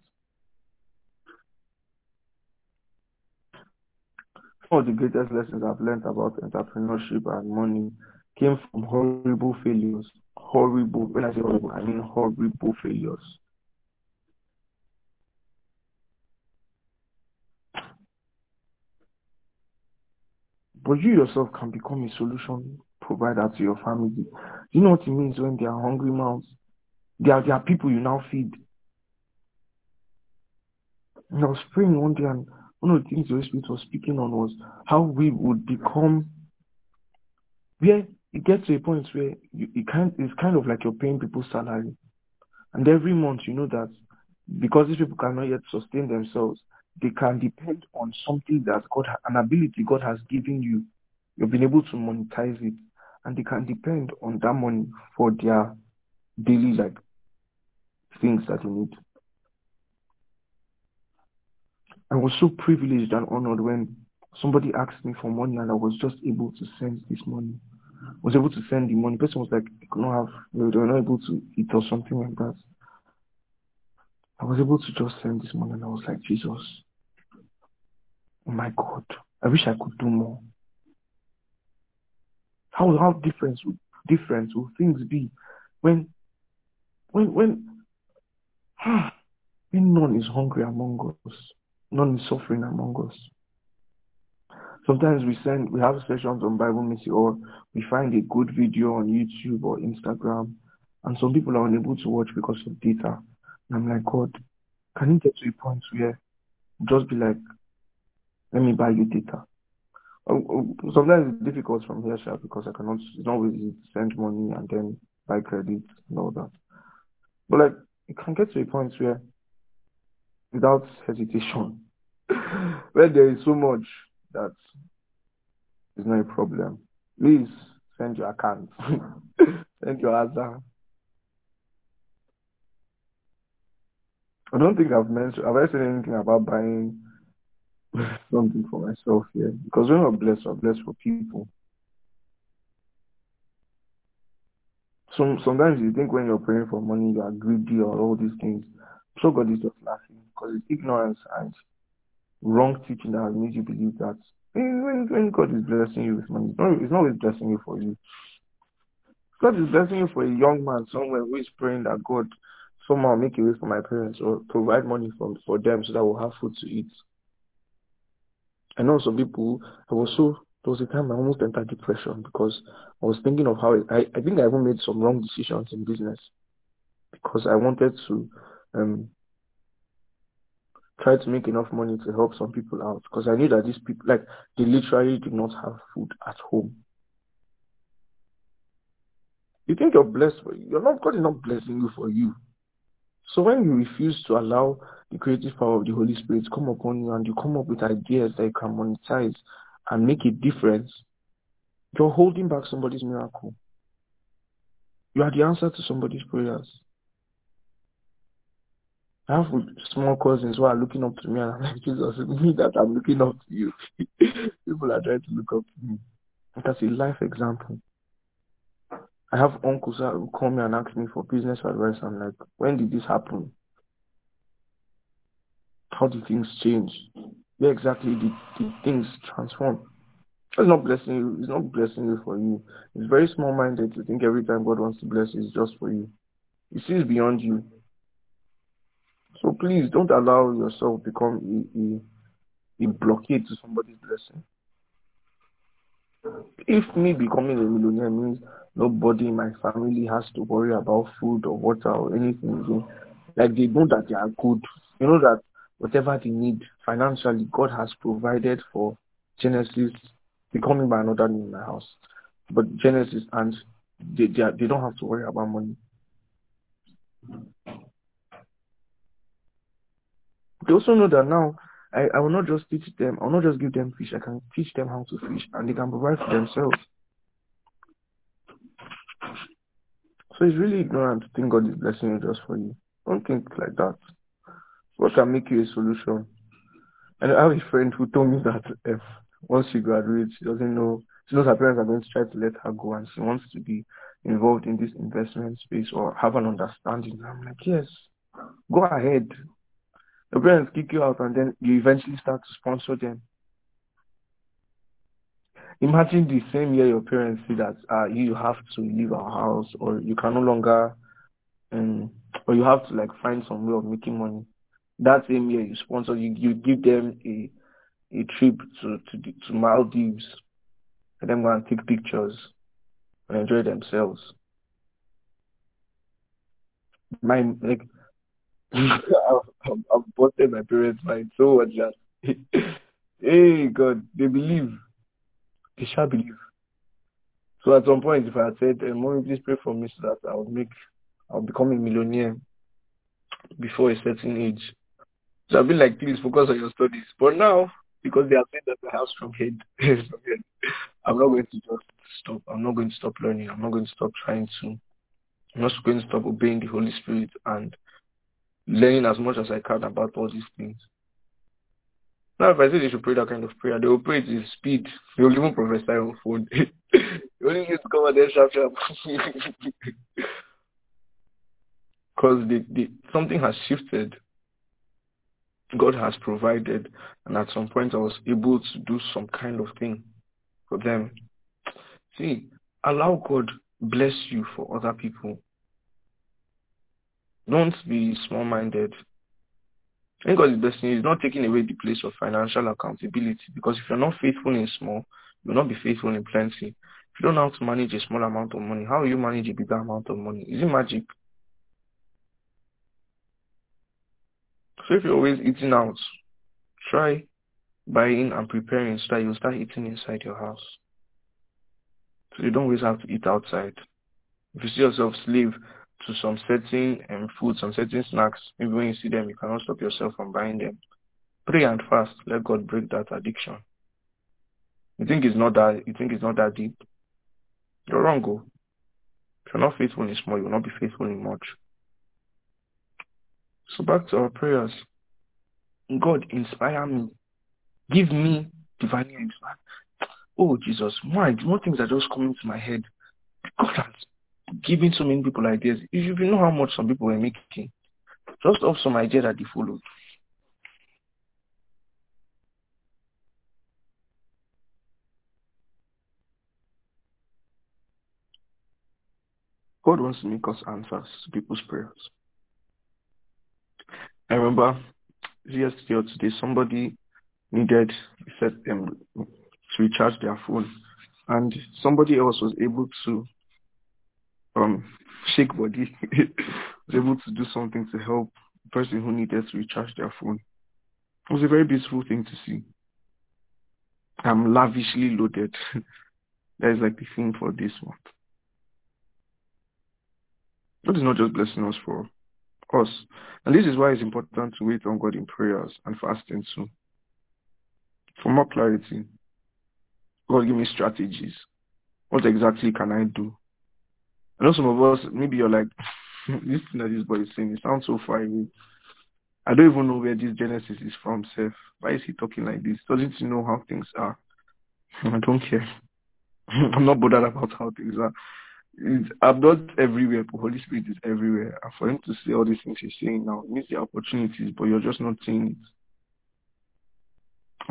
Some of the greatest lessons I've learned about entrepreneurship and money came from horrible failures. Horrible. When I say horrible, I mean horrible failures. But you yourself can become a solution provider to your family. You know what it means when they are hungry mouths? They are people you now feed. And I was praying one day, and one of the things the Holy Spirit was speaking on was how we would become, where it gets to a point where it's kind of like you're paying people's salary. And every month you know that because these people cannot yet sustain themselves, they can depend on something that an ability God has given you. You've been able to monetize it. And they can depend on that money for their daily things that they need. I was so privileged and honored when somebody asked me for money and I was just able to send this money. I was able to send the money. The person was like, they were not able to eat or something like that. I was able to just send this money and I was like, Jesus, oh my God, I wish I could do more. How different will things be when none is hungry among us, none is suffering among us. Sometimes we have sessions on Bible Message, or we find a good video on YouTube or Instagram, and some people are unable to watch because of data. I'm like, God, can you get to a point where just be like, let me buy you data? Sometimes it's difficult from here, sir, because it's not easy to send money and then buy credit and all that. But you can get to a point where, without hesitation, where there is so much that is not a problem. Please send your account, send your other. I don't think have I said anything about buying something for myself here? Because when we're blessed for people. Sometimes you think when you're praying for money, you are greedy or all these things. I'm sure God is just laughing because it's ignorance and wrong teaching that has made you believe that when God is blessing you with money, it's not always blessing you for you. God is blessing you for a young man somewhere who is praying that God somehow make a way for my parents or provide money for them so that we'll have food to eat. I know some people, there was a time I almost entered depression because I was thinking of how I think I even made some wrong decisions in business. because I wanted to try to make enough money to help some people out, because I knew that these people, like, they literally do not have food at home. You think you're blessed, but you're not. God is not blessing you for you. So when you refuse to allow the creative power of the Holy Spirit to come upon you, and you come up with ideas that you can monetize and make a difference, you're holding back somebody's miracle. You are the answer to somebody's prayers. I have small cousins who are looking up to me, and I'm like, Jesus, it's me that I'm looking up to you. People are trying to look up to me. That's a life example. I have uncles who call me and ask me for business advice. I'm like, when did this happen? How did things change? Where exactly did things transform? It's not blessing you. It's not blessing you for you. It's very small-minded to think every time God wants to bless you, it's just for you. It sees beyond you. So please don't allow yourself to become a blockade to somebody's blessing. If me becoming a millionaire means nobody in my family has to worry about food or water or anything, like, they know that they are good. You know that whatever they need financially, God has provided for Genesis becoming by another name in my house. But Genesis, and they don't have to worry about money. They also know that now, I will not just teach them, I will not just give them fish, I can teach them how to fish, and they can provide for themselves. So it's really ignorant to think God is blessing you just for you. Don't think like that. What can make you a solution? And I have a friend who told me that if once she graduates, she doesn't know, she knows her parents are going to try to let her go, and she wants to be involved in this investment space or have an understanding. I'm like, yes, go ahead. Your parents kick you out, and then you eventually start to sponsor them. Imagine the same year your parents say that you have to leave our house, or you can no longer, or you have to like find some way of making money. That same year you sponsor, you give them a trip to Maldives, and them go and take pictures and enjoy themselves. I've busted my parents' mind so much that, hey God, they believe. They shall believe. So at some point, if I had said, Mommy, please pray for me so that I'll become a millionaire before a certain age. So I've been like, please focus on your studies. But now, because they have said that the house from head, I'm not going to just stop. I'm not going to stop learning. I'm not going to stop trying to. I'm not going to stop obeying the Holy Spirit and learning as much as I can about all these things. Now, if I say they should pray that kind of prayer, they will pray it with speed. They will even prophesy on phone. You only need to come and then sharp. Because something has shifted. God has provided, and at some point I was able to do some kind of thing for them. See, allow God bless you for other people. Don't be small-minded. When God is blessing you, it's not taking away the place of financial accountability, because if you're not faithful in small, you'll not be faithful in plenty. If you don't know how to manage a small amount of money, how will you manage a bigger amount of money? Is it magic? So if you're always eating out, try buying and preparing so that you'll start eating inside your house. So you don't always have to eat outside. If you see yourself slave to some certain food, some certain snacks, even when you see them, you cannot stop yourself from buying them. Pray and fast. Let God break that addiction. You think it's not that deep? You're wrong, go. If you're not faithful in small, you will not be faithful in much. So back to our prayers. God, inspire me. Give me divine inspiration. Oh, Jesus, more things are just coming to my head. God has given so many people ideas. If you know how much some people were making, just of some idea that they followed. God wants to make us answers to people's prayers. I remember yesterday or today, somebody needed to recharge their phone, and somebody else was able to shake body was able to do something to help the person who needed to recharge their phone. It was a very beautiful thing to see. I'm lavishly loaded. That is like the theme for this month. God is not just blessing us for us. And this is why it's important to wait on God in prayers and fasting too. For more clarity, God give me strategies. What exactly can I do? I know some of us, maybe you're like, this thing that this boy is saying, it sounds so far away. I don't even know where this Genesis is from, Seth. Why is he talking like this? Doesn't he know how things are? I don't care. I'm not bothered about how things are. I'm not everywhere, but Holy Spirit is everywhere. And for him to say all these things he's saying now, it means the opportunities, but you're just not seeing it.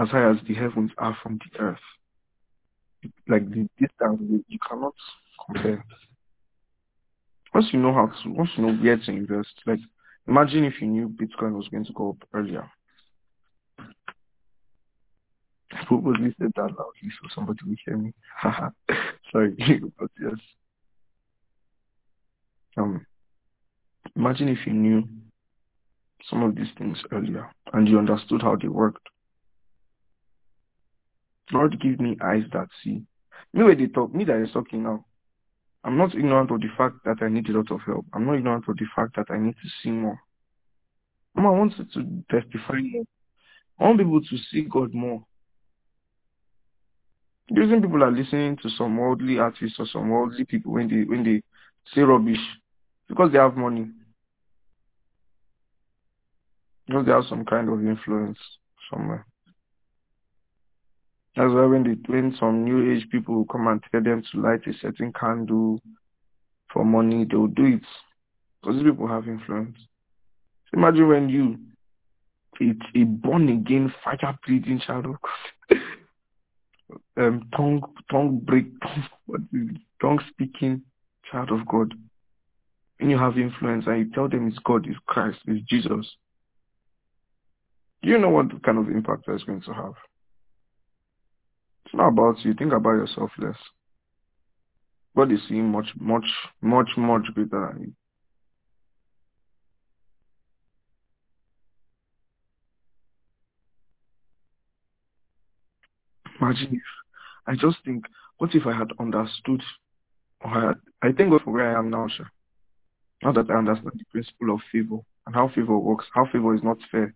As high as the heavens are from the earth. Like the distance, you cannot compare. Once you know how to, once you know where to invest, like imagine if you knew Bitcoin was going to go up earlier. I purposely said that loudly so somebody will hear me. Sorry, but yes. Imagine if you knew some of these things earlier and you understood how they worked. Lord, give me eyes that see. Me where they talk, me that is talking now. I'm not ignorant of the fact that I need a lot of help. I'm not ignorant of the fact that I need to see more. I want to testify more. I want people to see God more. The reason people are listening to some worldly artists or some worldly people when they say rubbish, because they have money. Because they have some kind of influence somewhere. That's why when some new age people come and tell them to light a certain candle for money, they'll do it. Because these people have influence. So imagine when you, it's a born-again, fire-breathing child of God. Tongue-speaking child of God. When you have influence and you tell them it's God, it's Christ, it's Jesus, do you know what kind of impact that's going to have? It's not about you. Think about yourself less. God is seeing much, much, much, much greater than you. Imagine if I just think, what if I had understood? I thank God for where I am now, sir. Now that I understand the principle of favor and how favor works, how favor is not fair,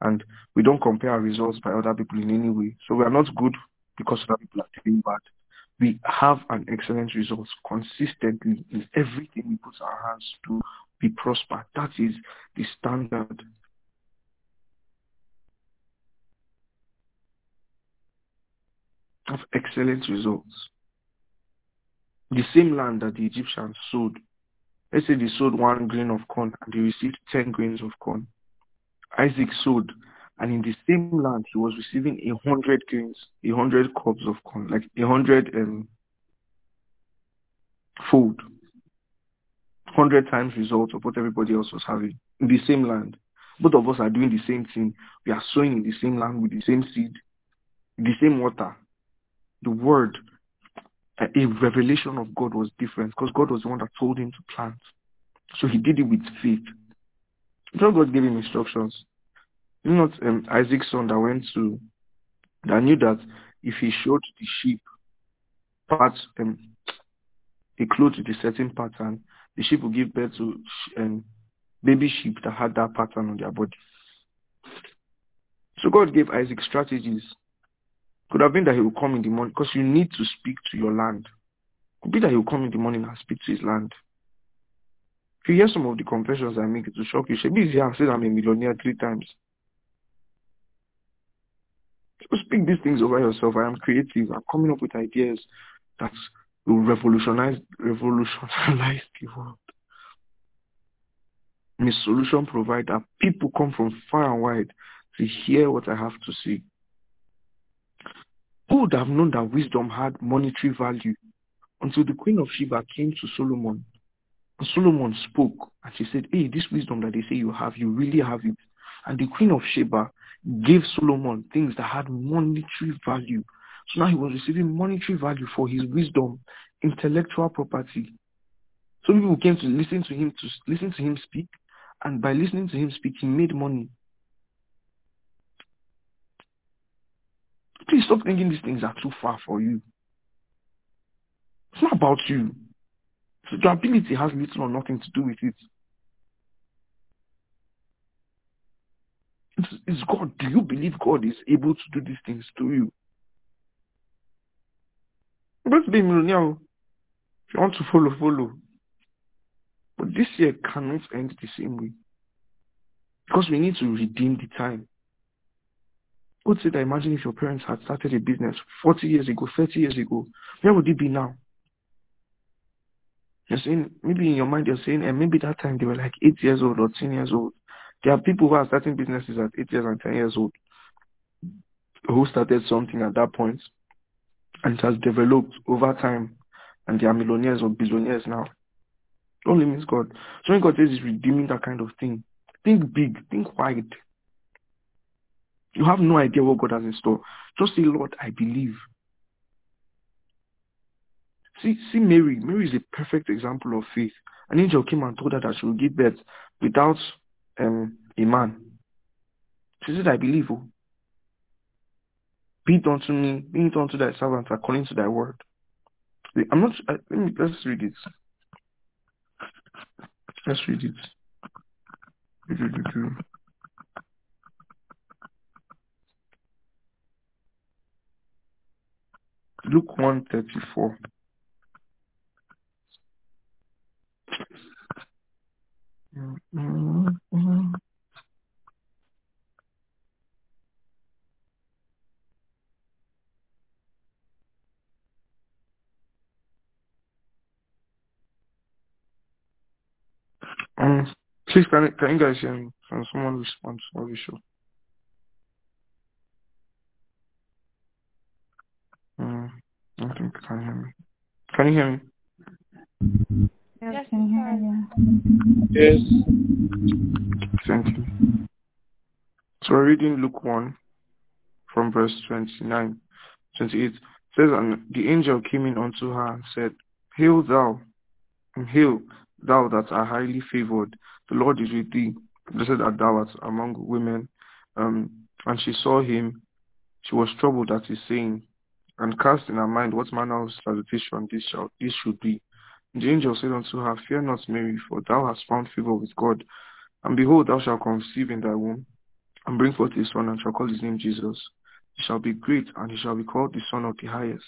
and we don't compare our results by other people in any way. So we are not good because other people are doing bad. We have an excellent result consistently in everything we put our hands to. We prosper. That is the standard. Have excellent results. The same land that the Egyptians sowed. Let's say they sowed 1 grain of corn and they received 10 grains of corn. Isaac sowed, and in the same land he was receiving 100 grains, 100 cobs of corn, like 100 fold, 100 times results of what everybody else was having in the same land. Both of us are doing the same thing. We are sowing in the same land with the same seed, the same water. The word, a revelation of God was different because God was the one that told him to plant. So he did it with faith. So God gave him instructions. You know, not Isaac's son that knew that if he showed the sheep a clothes with a certain pattern, the sheep would give birth to baby sheep that had that pattern on their body. So God gave Isaac strategies. Could have been that he will come in the morning, because you need to speak to your land. Could be that he will come in the morning and speak to his land. If you hear some of the confessions I make, it will shock you. Shebi is here and said I'm a millionaire 3 times. So speak these things over yourself. I am creative. I'm coming up with ideas that will revolutionize the world. I'm a solution provider. People come from far and wide to hear what I have to say. Who would have known that wisdom had monetary value until the Queen of Sheba came to Solomon? And Solomon spoke and she said, hey, this wisdom that they say you have, you really have it. And the Queen of Sheba gave Solomon things that had monetary value. So now he was receiving monetary value for his wisdom, intellectual property. Some people came to listen to him speak, and by listening to him speak, he made money. Please stop thinking these things are too far for you. It's not about you. So your ability has little or nothing to do with it. It's God. Do you believe God is able to do these things to you? But if you want to follow, follow. But this year cannot end the same way. Because we need to redeem the time. God said that imagine if your parents had started a business 40 years ago, 30 years ago. Where would it be now? You're saying, maybe in your mind you're saying, and maybe that time they were like 8 years old or 10 years old. There are people who are starting businesses at 8 years and 10 years old who started something at that point and it has developed over time and they are millionaires or billionaires now. It only means God. So when God says he's redeeming that kind of thing, think big, think wide. You have no idea what God has in store. Just say, Lord, I believe. See Mary. Mary is a perfect example of faith. An angel came and told her that she would give birth without a man. She said, I believe. Oh. Be it unto me, be it unto thy servant, according to thy word. Let's read it. Let's read it. Luke 1:34. Please, can you guys hear me? Can someone respond? I'll be sure. I think you can hear me. Can you hear me? Yes, I can hear you. Yes. Thank you. So we're reading Luke 1 from verse 28. It says, and the angel came in unto her and said, Hail thou, and hail thou that art highly favored, the Lord is with thee. Blessed art thou art among women. And she saw him, she was troubled at his saying, and cast in her mind what manner of salutation this should be. And the angel said unto her, Fear not, Mary, for thou hast found favour with God. And behold, thou shalt conceive in thy womb, and bring forth a son, and shall call his name Jesus. He shall be great, and he shall be called the Son of the Highest.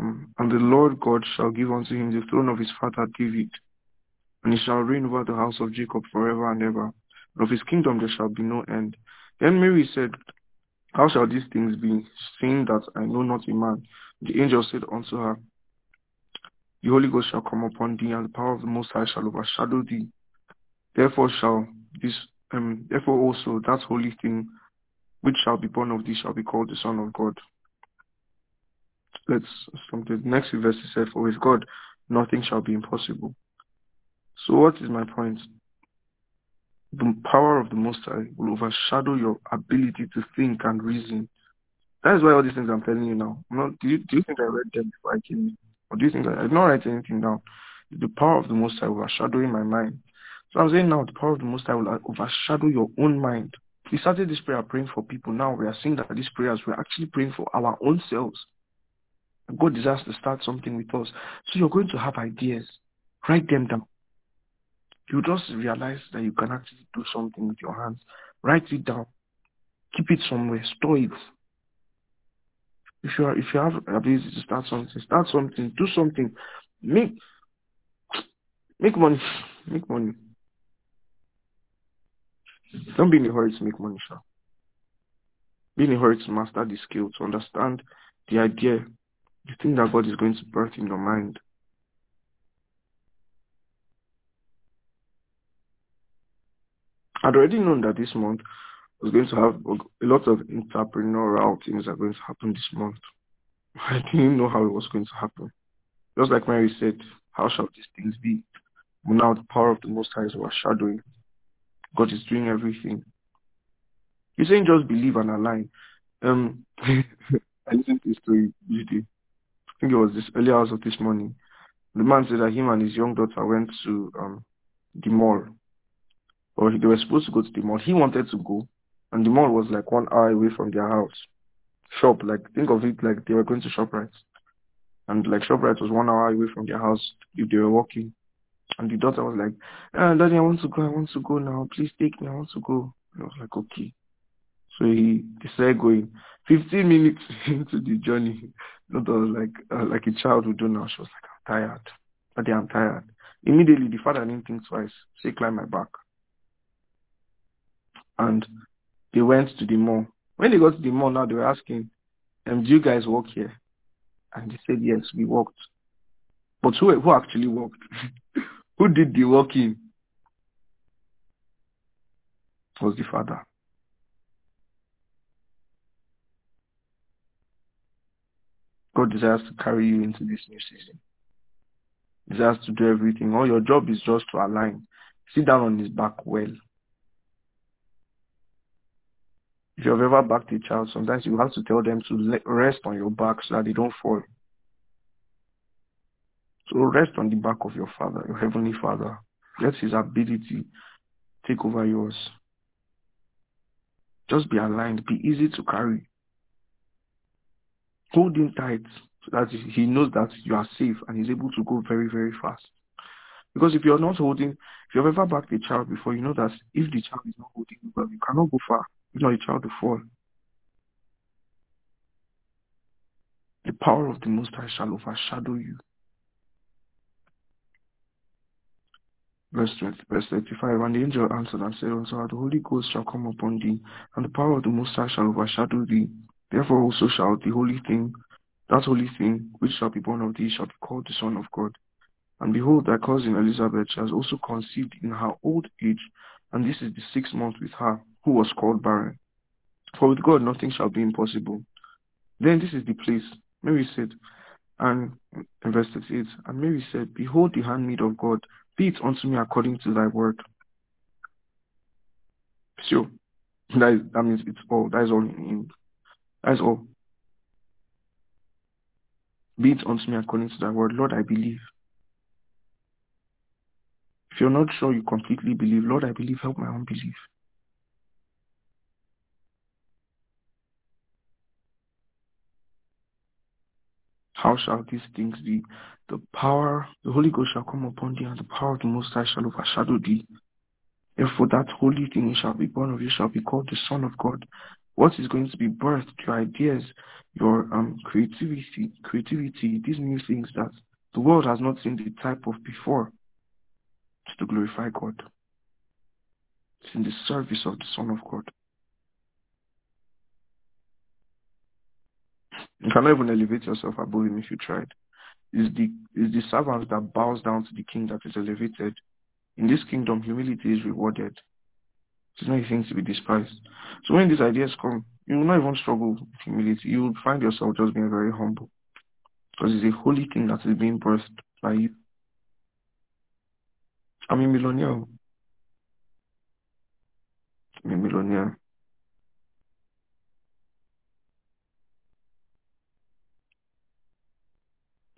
And the Lord God shall give unto him the throne of his father David, and he shall reign over the house of Jacob forever and ever. And of his kingdom there shall be no end. Then Mary said, How shall these things be, seeing that I know not a man? The angel said unto her, The Holy Ghost shall come upon thee, and the power of the Most High shall overshadow thee. Therefore also that holy thing which shall be born of thee shall be called the Son of God. Let's from the next verse it said, For with God nothing shall be impossible. So what is my point? The power of the Most High will overshadow your ability to think and reason. That is why all these things I'm telling you now. Do you think I read them before I came in? Or do you think I did not write anything down? The power of the Most High will overshadow in my mind. So I'm saying now, the power of the Most High will overshadow your own mind. We started this prayer praying for people. Now we are seeing that these prayers, we're actually praying for our own selves. God desires to start something with us. So you're going to have ideas. Write them down. You just realize that you can actually do something with your hands. Write it down. Keep it somewhere. Store it. If you have an ability to start something. Do something. Make money. Make money. Don't be in a hurry to make money, sir. Be in a hurry to master the skill, to understand the idea, the thing that God is going to birth in your mind. I'd already known that this month was going to have a lot of entrepreneurial things are going to happen this month. I didn't know how it was going to happen. Just like Mary said, how shall these things be? But now the power of the Most High is overshadowing. God is doing everything. He's saying just believe and align. I listened to a story. I think it was this early hours of this morning. The man said that him and his young daughter went to the mall, or they were supposed to go to the mall. He wanted to go, and the mall was like 1 hour away from their house. Shop, like think of it like they were going to ShopRite, and like ShopRite was 1 hour away from their house if they were walking. And the daughter was like, Daddy, I want to go now. Please take me, I want to go. And I was like, okay. So he started going. 15 minutes into the journey, the daughter was like a child would do now. She was like, I'm tired. Daddy, I'm tired. Immediately, the father didn't think twice. She climbed my back. And they went to the mall. When they got to the mall now, they were asking, do you guys walk here? And they said, yes, we walked. But who actually walked? Who did the walking? It was the father. God desires to carry you into this new season. He desires to do everything. All your job is just to align. Sit down on his back well. If you have ever backed a child, sometimes you have to tell them to rest on your back so that they don't fall. So rest on the back of your Father, your Heavenly Father. Let his ability take over yours. Just be aligned. Be easy to carry. Hold him tight so that he knows that you are safe and he's able to go very, very fast. Because if you're not holding, if you've ever backed a child before, you know that if the child is not holding you well, you cannot go far. You know, a child will fall. The power of the Most High shall overshadow you. Verse 35, and the angel answered and said unto her, the Holy Ghost shall come upon thee, and the power of the Most High shall overshadow thee. Therefore also shall the holy thing, that holy thing which shall be born of thee, shall be called the Son of God. And behold, thy cousin Elizabeth has also conceived in her old age, and this is the 6th month with her, who was called barren. For with God nothing shall be impossible. Then this is the place. Mary said, and in verse 38, and Mary said, behold the handmaid of God, be it unto me according to thy word. So, that means it's all. That is all. That is all. Be it unto me according to thy word. Lord, I believe. If you're not sure you completely believe, Lord, I believe, help my unbelief. How shall these things be? The power, the Holy Ghost shall come upon thee, and the power of the Most High shall overshadow thee. Therefore that holy thing which shall be born of you shall be called the Son of God. What is going to be birthed, your ideas, your creativity, these new things that the world has not seen the type of before, it's to glorify God. It's in the service of the Son of God. You cannot even elevate yourself above him if you tried. It's the servant that bows down to the king that is elevated. In this kingdom, humility is rewarded. It's not a thing to be despised. So when these ideas come, you will not even struggle with humility. You will find yourself just being very humble. Because it's a holy thing that is being birthed by you. I'm a millionaire.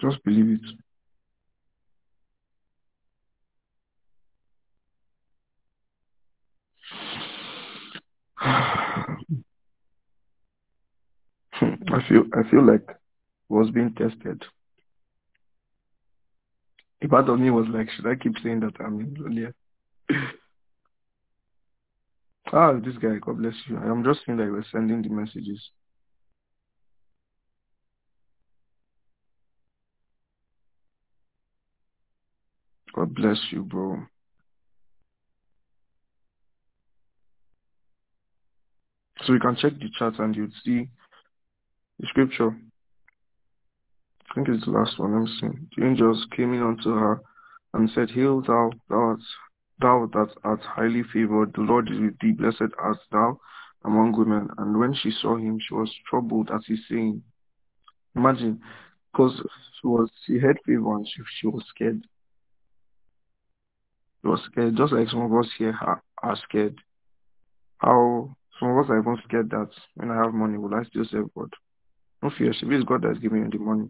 Just believe it. I feel like I was being tested. A part of me was like, should I keep saying that I'm in London? This guy, God bless you. I'm just saying that he was sending the messages. God bless you, bro. So you can check the chat and you'd see the scripture. I think it's the last one. Let me see. The angels came in unto her and said, Hail thou that art highly favored, the Lord is with thee, blessed art thou among women. And when she saw him, she was troubled at his saying. Imagine, because she had favor and she was scared. Was scared, just like some of us here are scared. How some of us are even scared that when I have money, will I still serve God? No fear, she believes God that is giving you the money.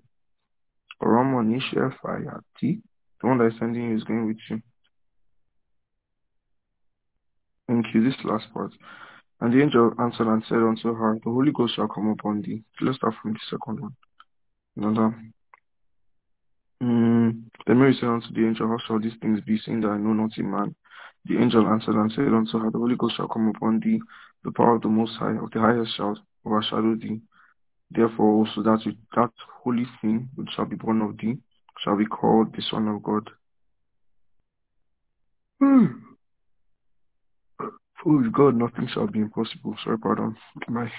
Romanisha Fayati. The one that is sending you is going with you. Thank you. This last part. And the angel answered and said unto her, the Holy Ghost shall come upon thee. Let's start from the second one. Then Mary said unto the angel, how shall these things be, seeing that I know not a man? The angel answered and said unto her, the Holy Ghost shall come upon thee, the power of the Most High, of the Highest shall overshadow thee. Therefore also that holy thing which shall be born of thee shall be called the Son of God. For with God nothing shall be impossible. Sorry, pardon. My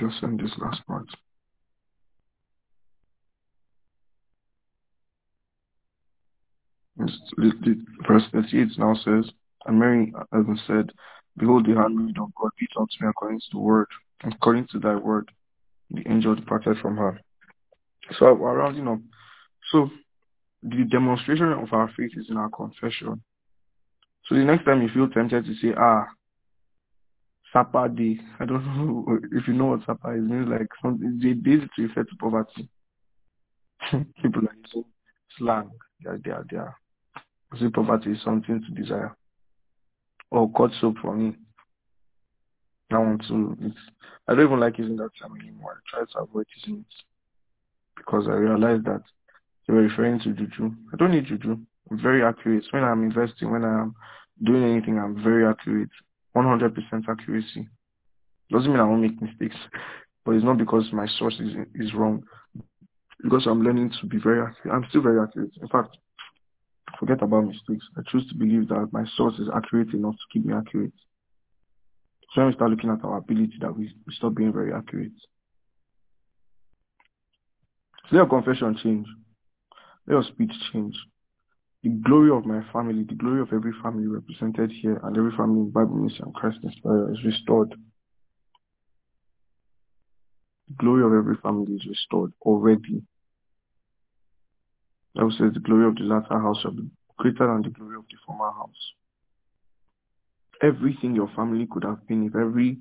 just send this last part. Verse 38 now says, and Mary even said, behold the handmaid of God, be it unto me according to the word, according to thy word. The angel departed from her. So we're rounding up. So the demonstration of our faith is in our confession. So the next time you feel tempted to say, Sapa day. I don't know if you know what Sapa is. It means like something, they did it to refer to poverty. People are using slang. They are. See, poverty is something to desire. Or cut soap for me. I want to. I don't even like using that term anymore. I try to avoid using it because I realized that they were referring to juju. I don't need juju. I'm very accurate. When I'm investing, when I'm doing anything, I'm very accurate. 100% accuracy. Doesn't mean I won't make mistakes, but it's not because my source is wrong. Because I'm learning to be very accurate. I'm still very accurate. In fact, forget about mistakes. I choose to believe that my source is accurate enough to keep me accurate. So when we start looking at our ability, that we stop being very accurate. So let your confession change. Let your speech change. The glory of my family, the glory of every family represented here and every family in Bible Mission Christ Inspired is restored. The glory of every family is restored already. The Bible says the glory of the latter house shall be greater than the glory of the former house. Everything your family could have been if every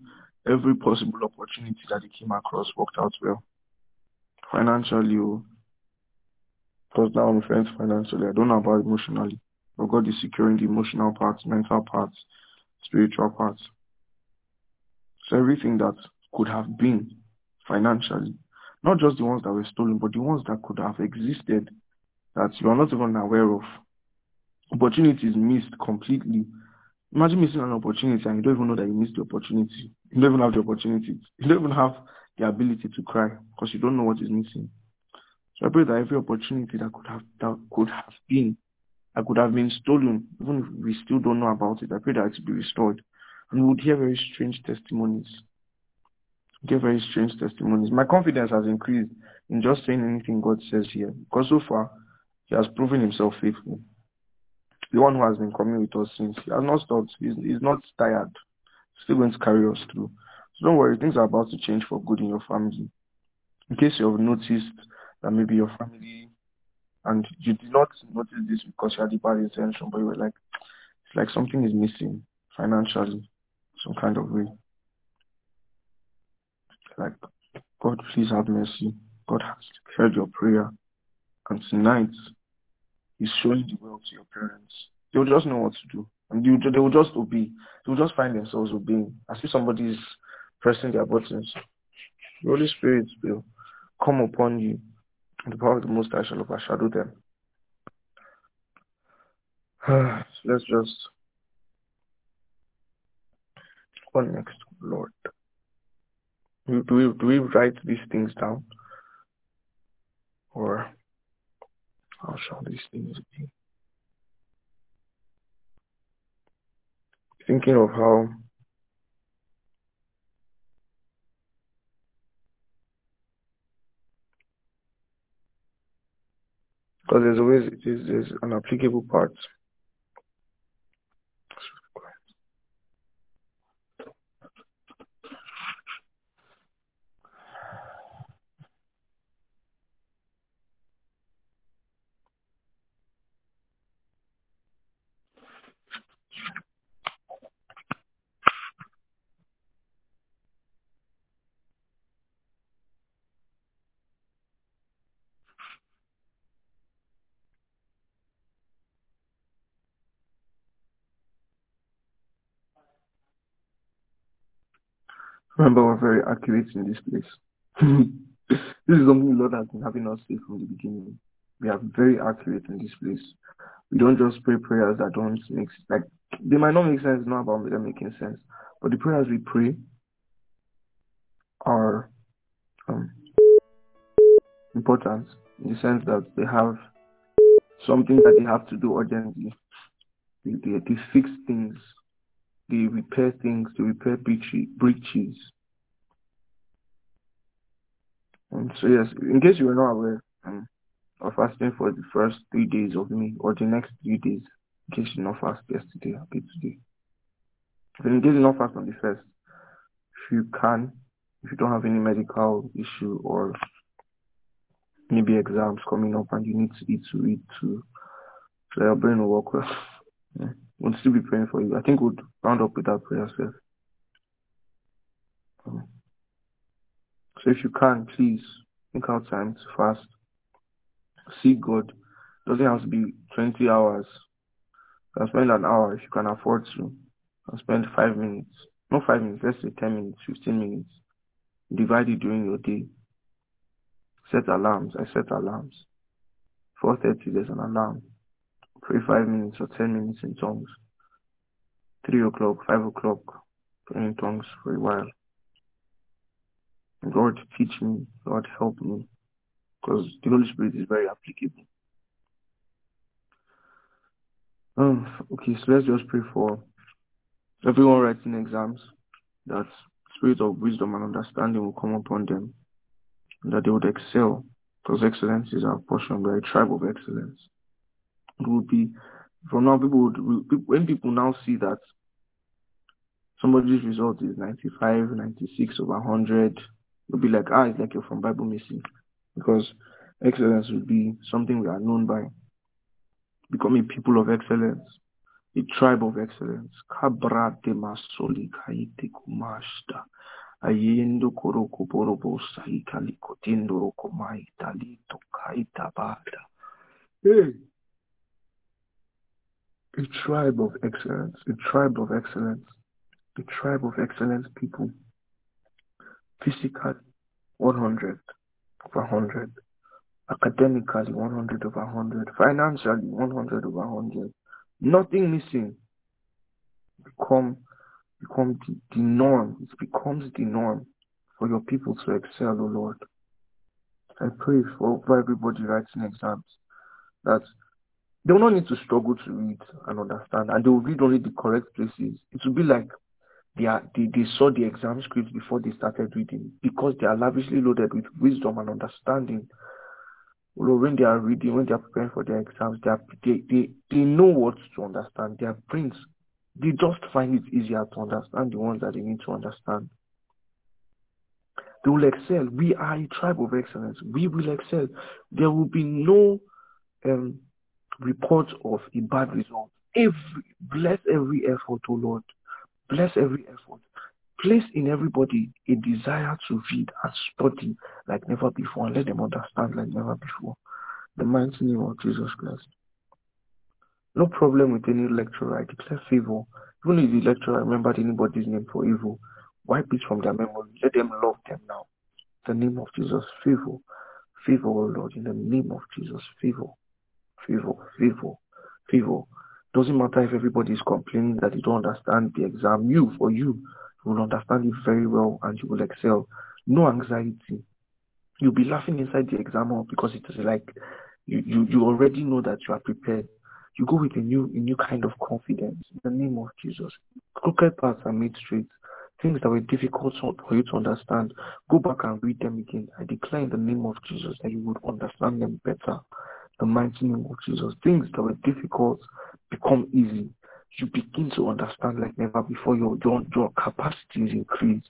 possible opportunity that they came across worked out well. Financially, because now I'm referring to financially. I don't know about emotionally. But God is securing the emotional parts, mental parts, spiritual parts. So everything that could have been financially, not just the ones that were stolen, but the ones that could have existed that you are not even aware of. Opportunities missed completely. Imagine missing an opportunity and you don't even know that you missed the opportunity. You don't even have the opportunity. You don't even have the ability to cry because you don't know what is missing. I pray that every opportunity that could have been stolen, even if we still don't know about it, I pray that it will be restored. And we would hear very strange testimonies. My confidence has increased in just saying anything God says here. Because so far, He has proven Himself faithful. The one who has been coming with us since, He has not stopped. He's not tired. He's still going to carry us through. So don't worry, things are about to change for good in your family. In case you have noticed that maybe your family, and you did not notice this because you had the bad intention, but you were like, it's like something is missing financially, some kind of way. Like, God, please have mercy. God has heard your prayer. And tonight, He's showing the world to your parents. They will just know what to do. And they will just obey. They will just find themselves obeying. As if somebody is pressing their buttons. The Holy Spirit will come upon you. The power of the Most High shall overshadow them. So let's just go next, Lord. Do we write these things down? Or how shall these things be? Thinking of how because there's always there's an applicable part. Remember, we're very accurate in this place. This is something the Lord has been having us say from the beginning. We are very accurate in this place. We don't just pray prayers that don't make sense. Like, they might not make sense, it's not about them making sense. But the prayers we pray are important in the sense that they have something that they have to do urgently. They fix things. They repair things. They repair breaches. And so yes, in case you were not aware, I'm fasting for the first 3 days of May, or the next 3 days, in case you not fast yesterday, happy today. But in case you not fast on the first, if you can, if you don't have any medical issue or maybe exams coming up and you need to eat so your brain will work well. Yeah. We'll still be praying for you. I think we'll round up with our prayers first. So if you can, please think out time to fast. See God. Doesn't have to be 20 hours. You can spend an hour if you can afford to. You can spend 5 minutes. Not 5 minutes, let's say 10 minutes, 15 minutes. Divide it during your day. Set alarms. I set alarms. 4:30, there's an alarm. Pray 5 minutes or 10 minutes in tongues. 3 o'clock, 5 o'clock, pray in tongues for a while. Lord, teach me. Lord, help me. Because the Holy Spirit is very applicable. Okay, so let's just pray for everyone writing exams, that spirit of wisdom and understanding will come upon them, and that they would excel, because excellence is our portion. We are a tribe of excellence. It will be, from now, when people now see that somebody's result is 95, 96 over 100, they'll be like, it's like you're from Bible missing. Because excellence will be something we are known by. Become a people of excellence, a tribe of excellence. Kabra de masoli kaite kumashta. Ayendo koroko borobo saikali kotendo rokomai talito kaita bada. Hey! A tribe of excellence, a tribe of excellence, a tribe of excellence people. Physically, 100 over 100. Academically, 100 over 100. Financially, 100 over 100. Nothing missing. Become the norm. It becomes the norm for your people to excel, O Lord. I pray for everybody writing exams that they will not need to struggle to read and understand, and they will read only the correct places. It will be like they saw the exam scripts before they started reading, because they are lavishly loaded with wisdom and understanding. Lord, when they are reading, when they are preparing for their exams, they know what to understand. Their brains, they just find it easier to understand the ones that they need to understand. They will excel. We are a tribe of excellence. We will excel. There will be no report of a bad result. Bless every effort, O Lord. Bless every effort. Place in everybody a desire to read and study like never before, and let them understand like never before. In the mighty name of Jesus Christ. No problem with any lecturer. I declare favor. Even if the lecturer remembered anybody's name for evil, wipe it from their memory. Let them love them now. In the name of Jesus, favor. Favor, O Lord. In the name of Jesus, favor. Favor. Favor. Favor. Doesn't matter if everybody is complaining that they don't understand the exam. You will understand it very well, and you will excel. No anxiety. You'll be laughing inside the exam hall, because it is like you already know that you are prepared. You go with a new kind of confidence. In the name of Jesus. Crooked paths are made straight. Things that were difficult for you to understand, go back and read them again. I declare in the name of Jesus that you would understand them better. The mighty name of Jesus. Things that were difficult become easy. You begin to understand like never before. Your capacity is increased.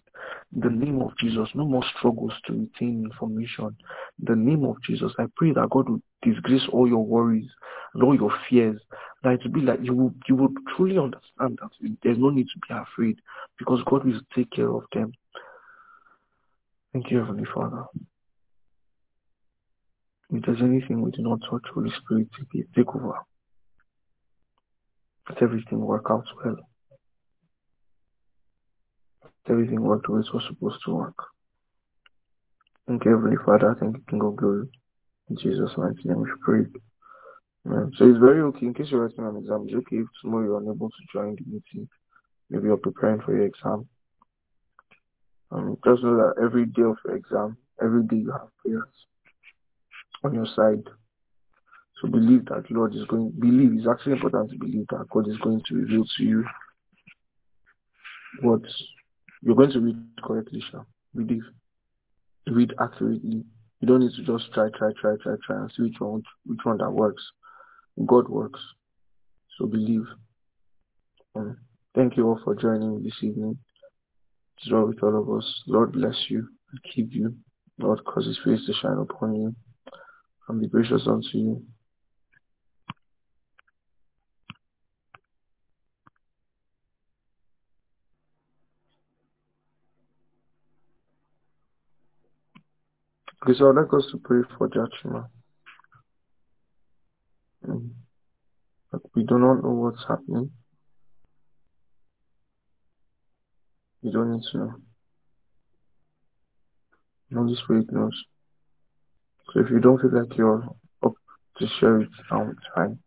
In the name of Jesus, no more struggles to retain information. In the name of Jesus, I pray that God will disgrace all your worries and all your fears. That it will be like you will truly understand that there's no need to be afraid, because God will take care of them. Thank you, Heavenly Father. If there's anything we do not touch, Holy Spirit, take over. Let everything work out well. Everything worked the way it was supposed to work. Thank you, Heavenly Father. Thank you, King of Glory. In Jesus' mighty name, we pray. Amen. So it's very okay. In case you're writing an exam, it's okay if tomorrow you're unable to join the meeting. Maybe you're preparing for your exam. Just know that every day of your exam, every day you have prayers on your side. So believe that Lord is going. Believe. It's actually important to believe that God is going to reveal to you what you're going to read correctly. Believe. Read accurately. You don't need to just try and see which one that works. God works. So believe. Thank you all for joining this evening. It's well with all of us. Lord bless you and keep you. Lord cause His face to shine upon you and be gracious unto you. Okay, so I'd like us to pray for Jachima. But we do not know what's happening. You don't need to know. No, this way it knows. So if you don't feel like you're up to share it now, it's fine.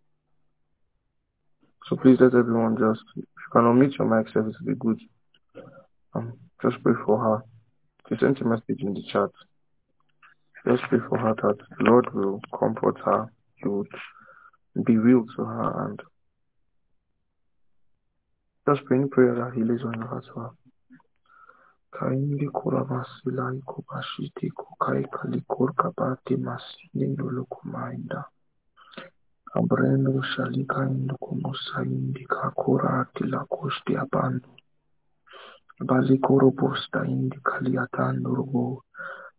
So please let everyone just, if you can unmute your mic, service will be good. Just pray for her. She sent a message in the chat. Just pray for her that the Lord will comfort her. He would be real to her and just pray in prayer that He lays on her heart to her. Kaindi kuravasi laiko bashiti kukai kalikor kabati masini nulukumainda. Abrendo shalika indukumusa indika kura atila koshti abandu. Balikoro posta indika liatando rubo.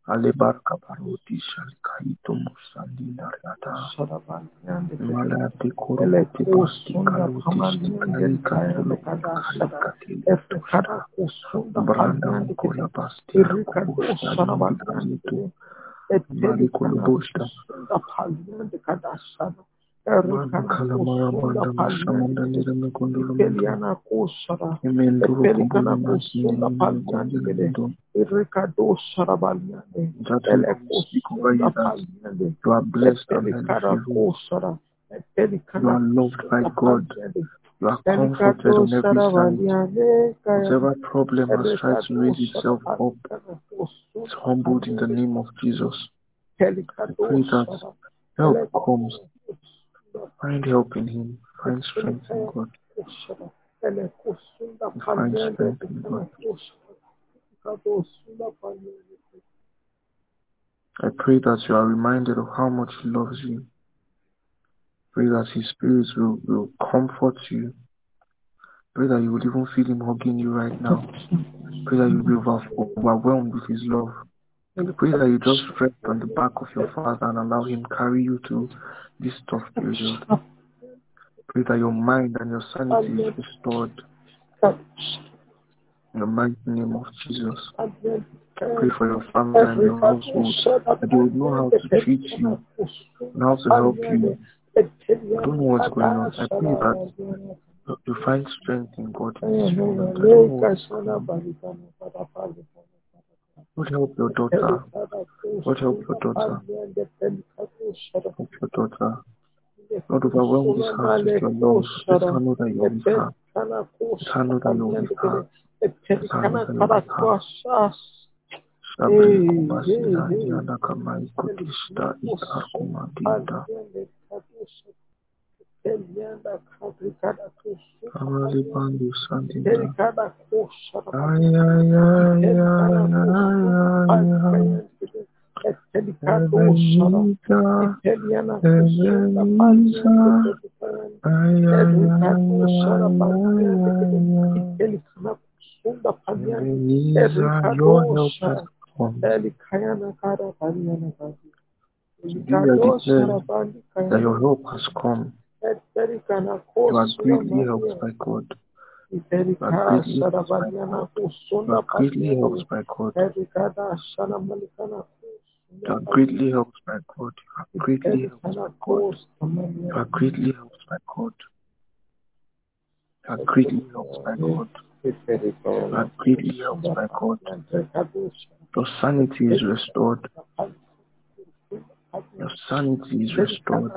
Alebarka baruti shalika ito musandi nariata. Malati kuruleti posti kaluti shtika indulukaka likati leftoshta. Brandam kola pasti kubusta namitu mali kubusta kala mara bandam samanda nirame kondulu meliana kosara emenduru kubuna masi namitu namitu irikado sarabaliyane ele kosi kubayidane you are blessed and you are loved by God. You are comforted on every side. Whatever problem has tried to raise itself up, it's humbled in the name of Jesus. Pray that help comes. Find help in Him. Find strength in God. Find strength in God. I pray that you are reminded of how much He loves you. Pray that His Spirit will comfort you. Pray that you will even feel Him hugging you right now. Pray that you will be overwhelmed with His love. Pray that you just rest on the back of your Father and allow Him carry you to this tough period. Pray that your mind and your sanity is restored. In the mighty name of Jesus. Pray for your family and your household, that they would know how to treat you and how to help you. I don't know what's going on. I pray that you find strength in God. God help your daughter. God help your daughter. Help your daughter. Not overwhelm this house with your love. Let her know that you're with her. Let her know that you're with her. Let her know that you're with her. That your help has come. You are greatly helped by God. You are greatly helped by God. that greatly helps my God. Your sanity is restored. Your sanity is restored.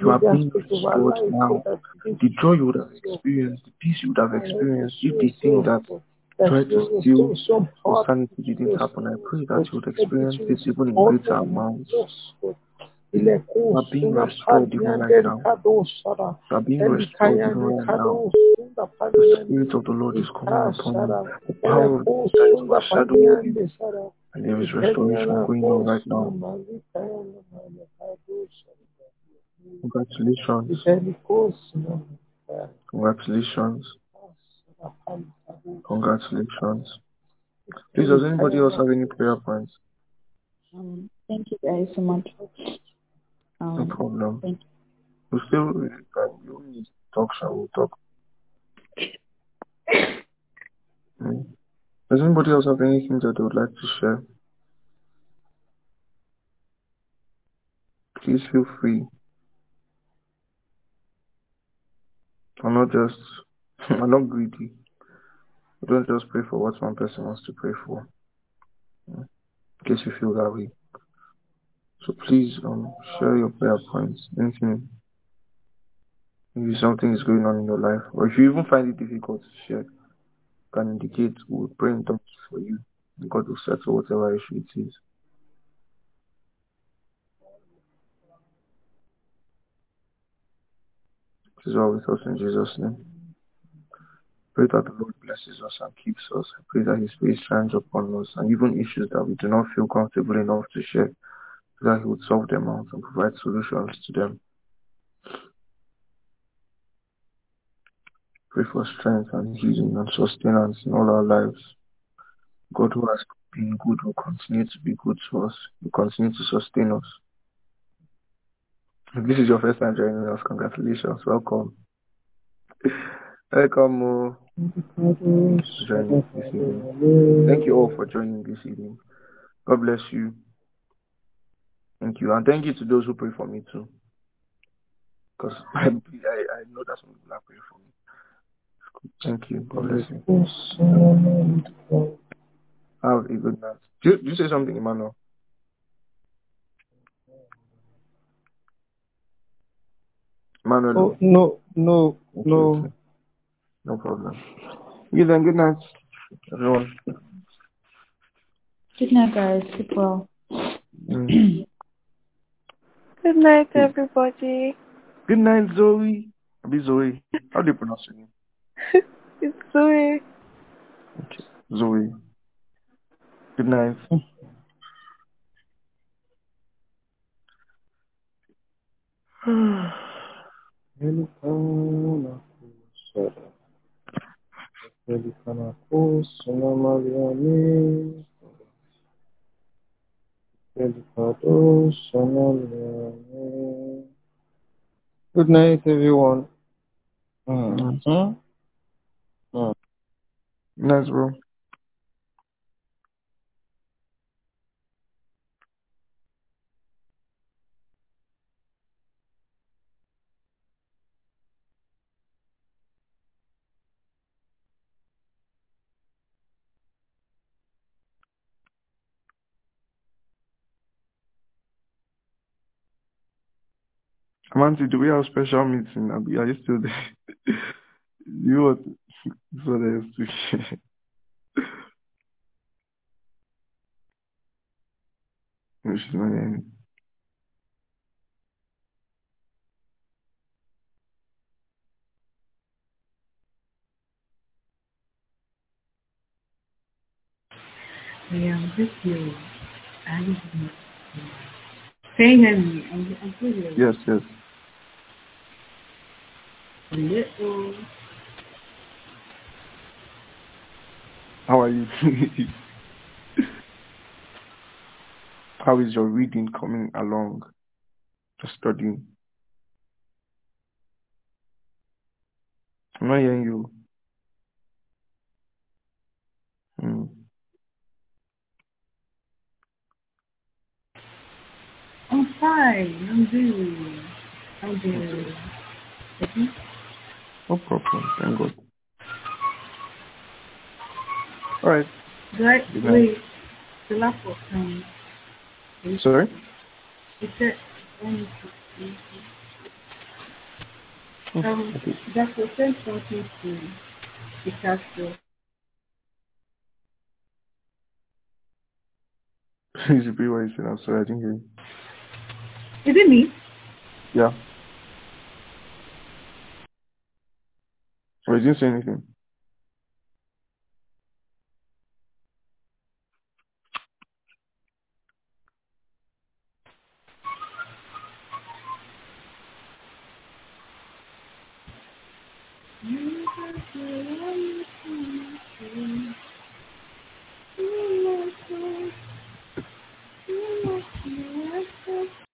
You are being restored now. The joy you would have experienced, the peace you would have experienced, if the thing that tried to steal your sanity didn't happen, I pray that you would experience this even in greater amounts. You are being restored even right now. You are being restored even right now. The Spirit of the Lord is coming upon you. The power of God is overshadowing you. And there is restoration going on right now. Congratulations. Congratulations. Congratulations. Please, does anybody else have any prayer points? Thank you guys so much. No problem. Thank you. We still need to talk, shall we talk? Okay. Does anybody else have anything that they would like to share? Please feel free. I'm not greedy. I don't just pray for what one person wants to pray for. In case you feel that way. So please share your prayer points. Anything. Maybe something is going on in your life. Or if you even find it difficult to share, you can indicate we'll pray in tongues for you. And God will settle whatever issue it is. Is all with us in Jesus' name. Pray that the Lord blesses us and keeps us. I pray that His face shines upon us, and even issues that we do not feel comfortable enough to share, so that He would solve them out and provide solutions to them. Pray for strength and healing and sustenance in all our lives. God, who has been good, will continue to be good to us, will continue to sustain us. If this is your first time joining us, congratulations. Welcome. Welcome. Joining this evening. Thank you all for joining this evening. God bless you. Thank you. And thank you to those who pray for me too. Because I know that some people are praying for me. Thank you. God bless you. Have a good night. Do you say something, Emmanuel? Manuel. Oh, no. No problem. You then, good night, everyone. Good night, guys. Sleep well. Good night, everybody. Good night, Zoe. Be Zoe. How do you pronounce your name? It's Zoe. Okay. Zoe. Good night. Good night, everyone. Nice, bro. Amanti, do we have special meeting? Are you still there? You want what I have to share? Which is my name. I am with you. I am with you. Can you hear me? I'm with you. Yes, yes. How are you? How is your reading coming along? Just studying. I'm not hearing you. I'm fine. I'm doing. No problem. Thank God. All right. Wait, the lap of time. Sorry? It said 1:15. That was sent something to the castle. Is it pretty what you said? I'm sorry, I didn't hear you. Is it me? Yeah. Well, you didn't say anything.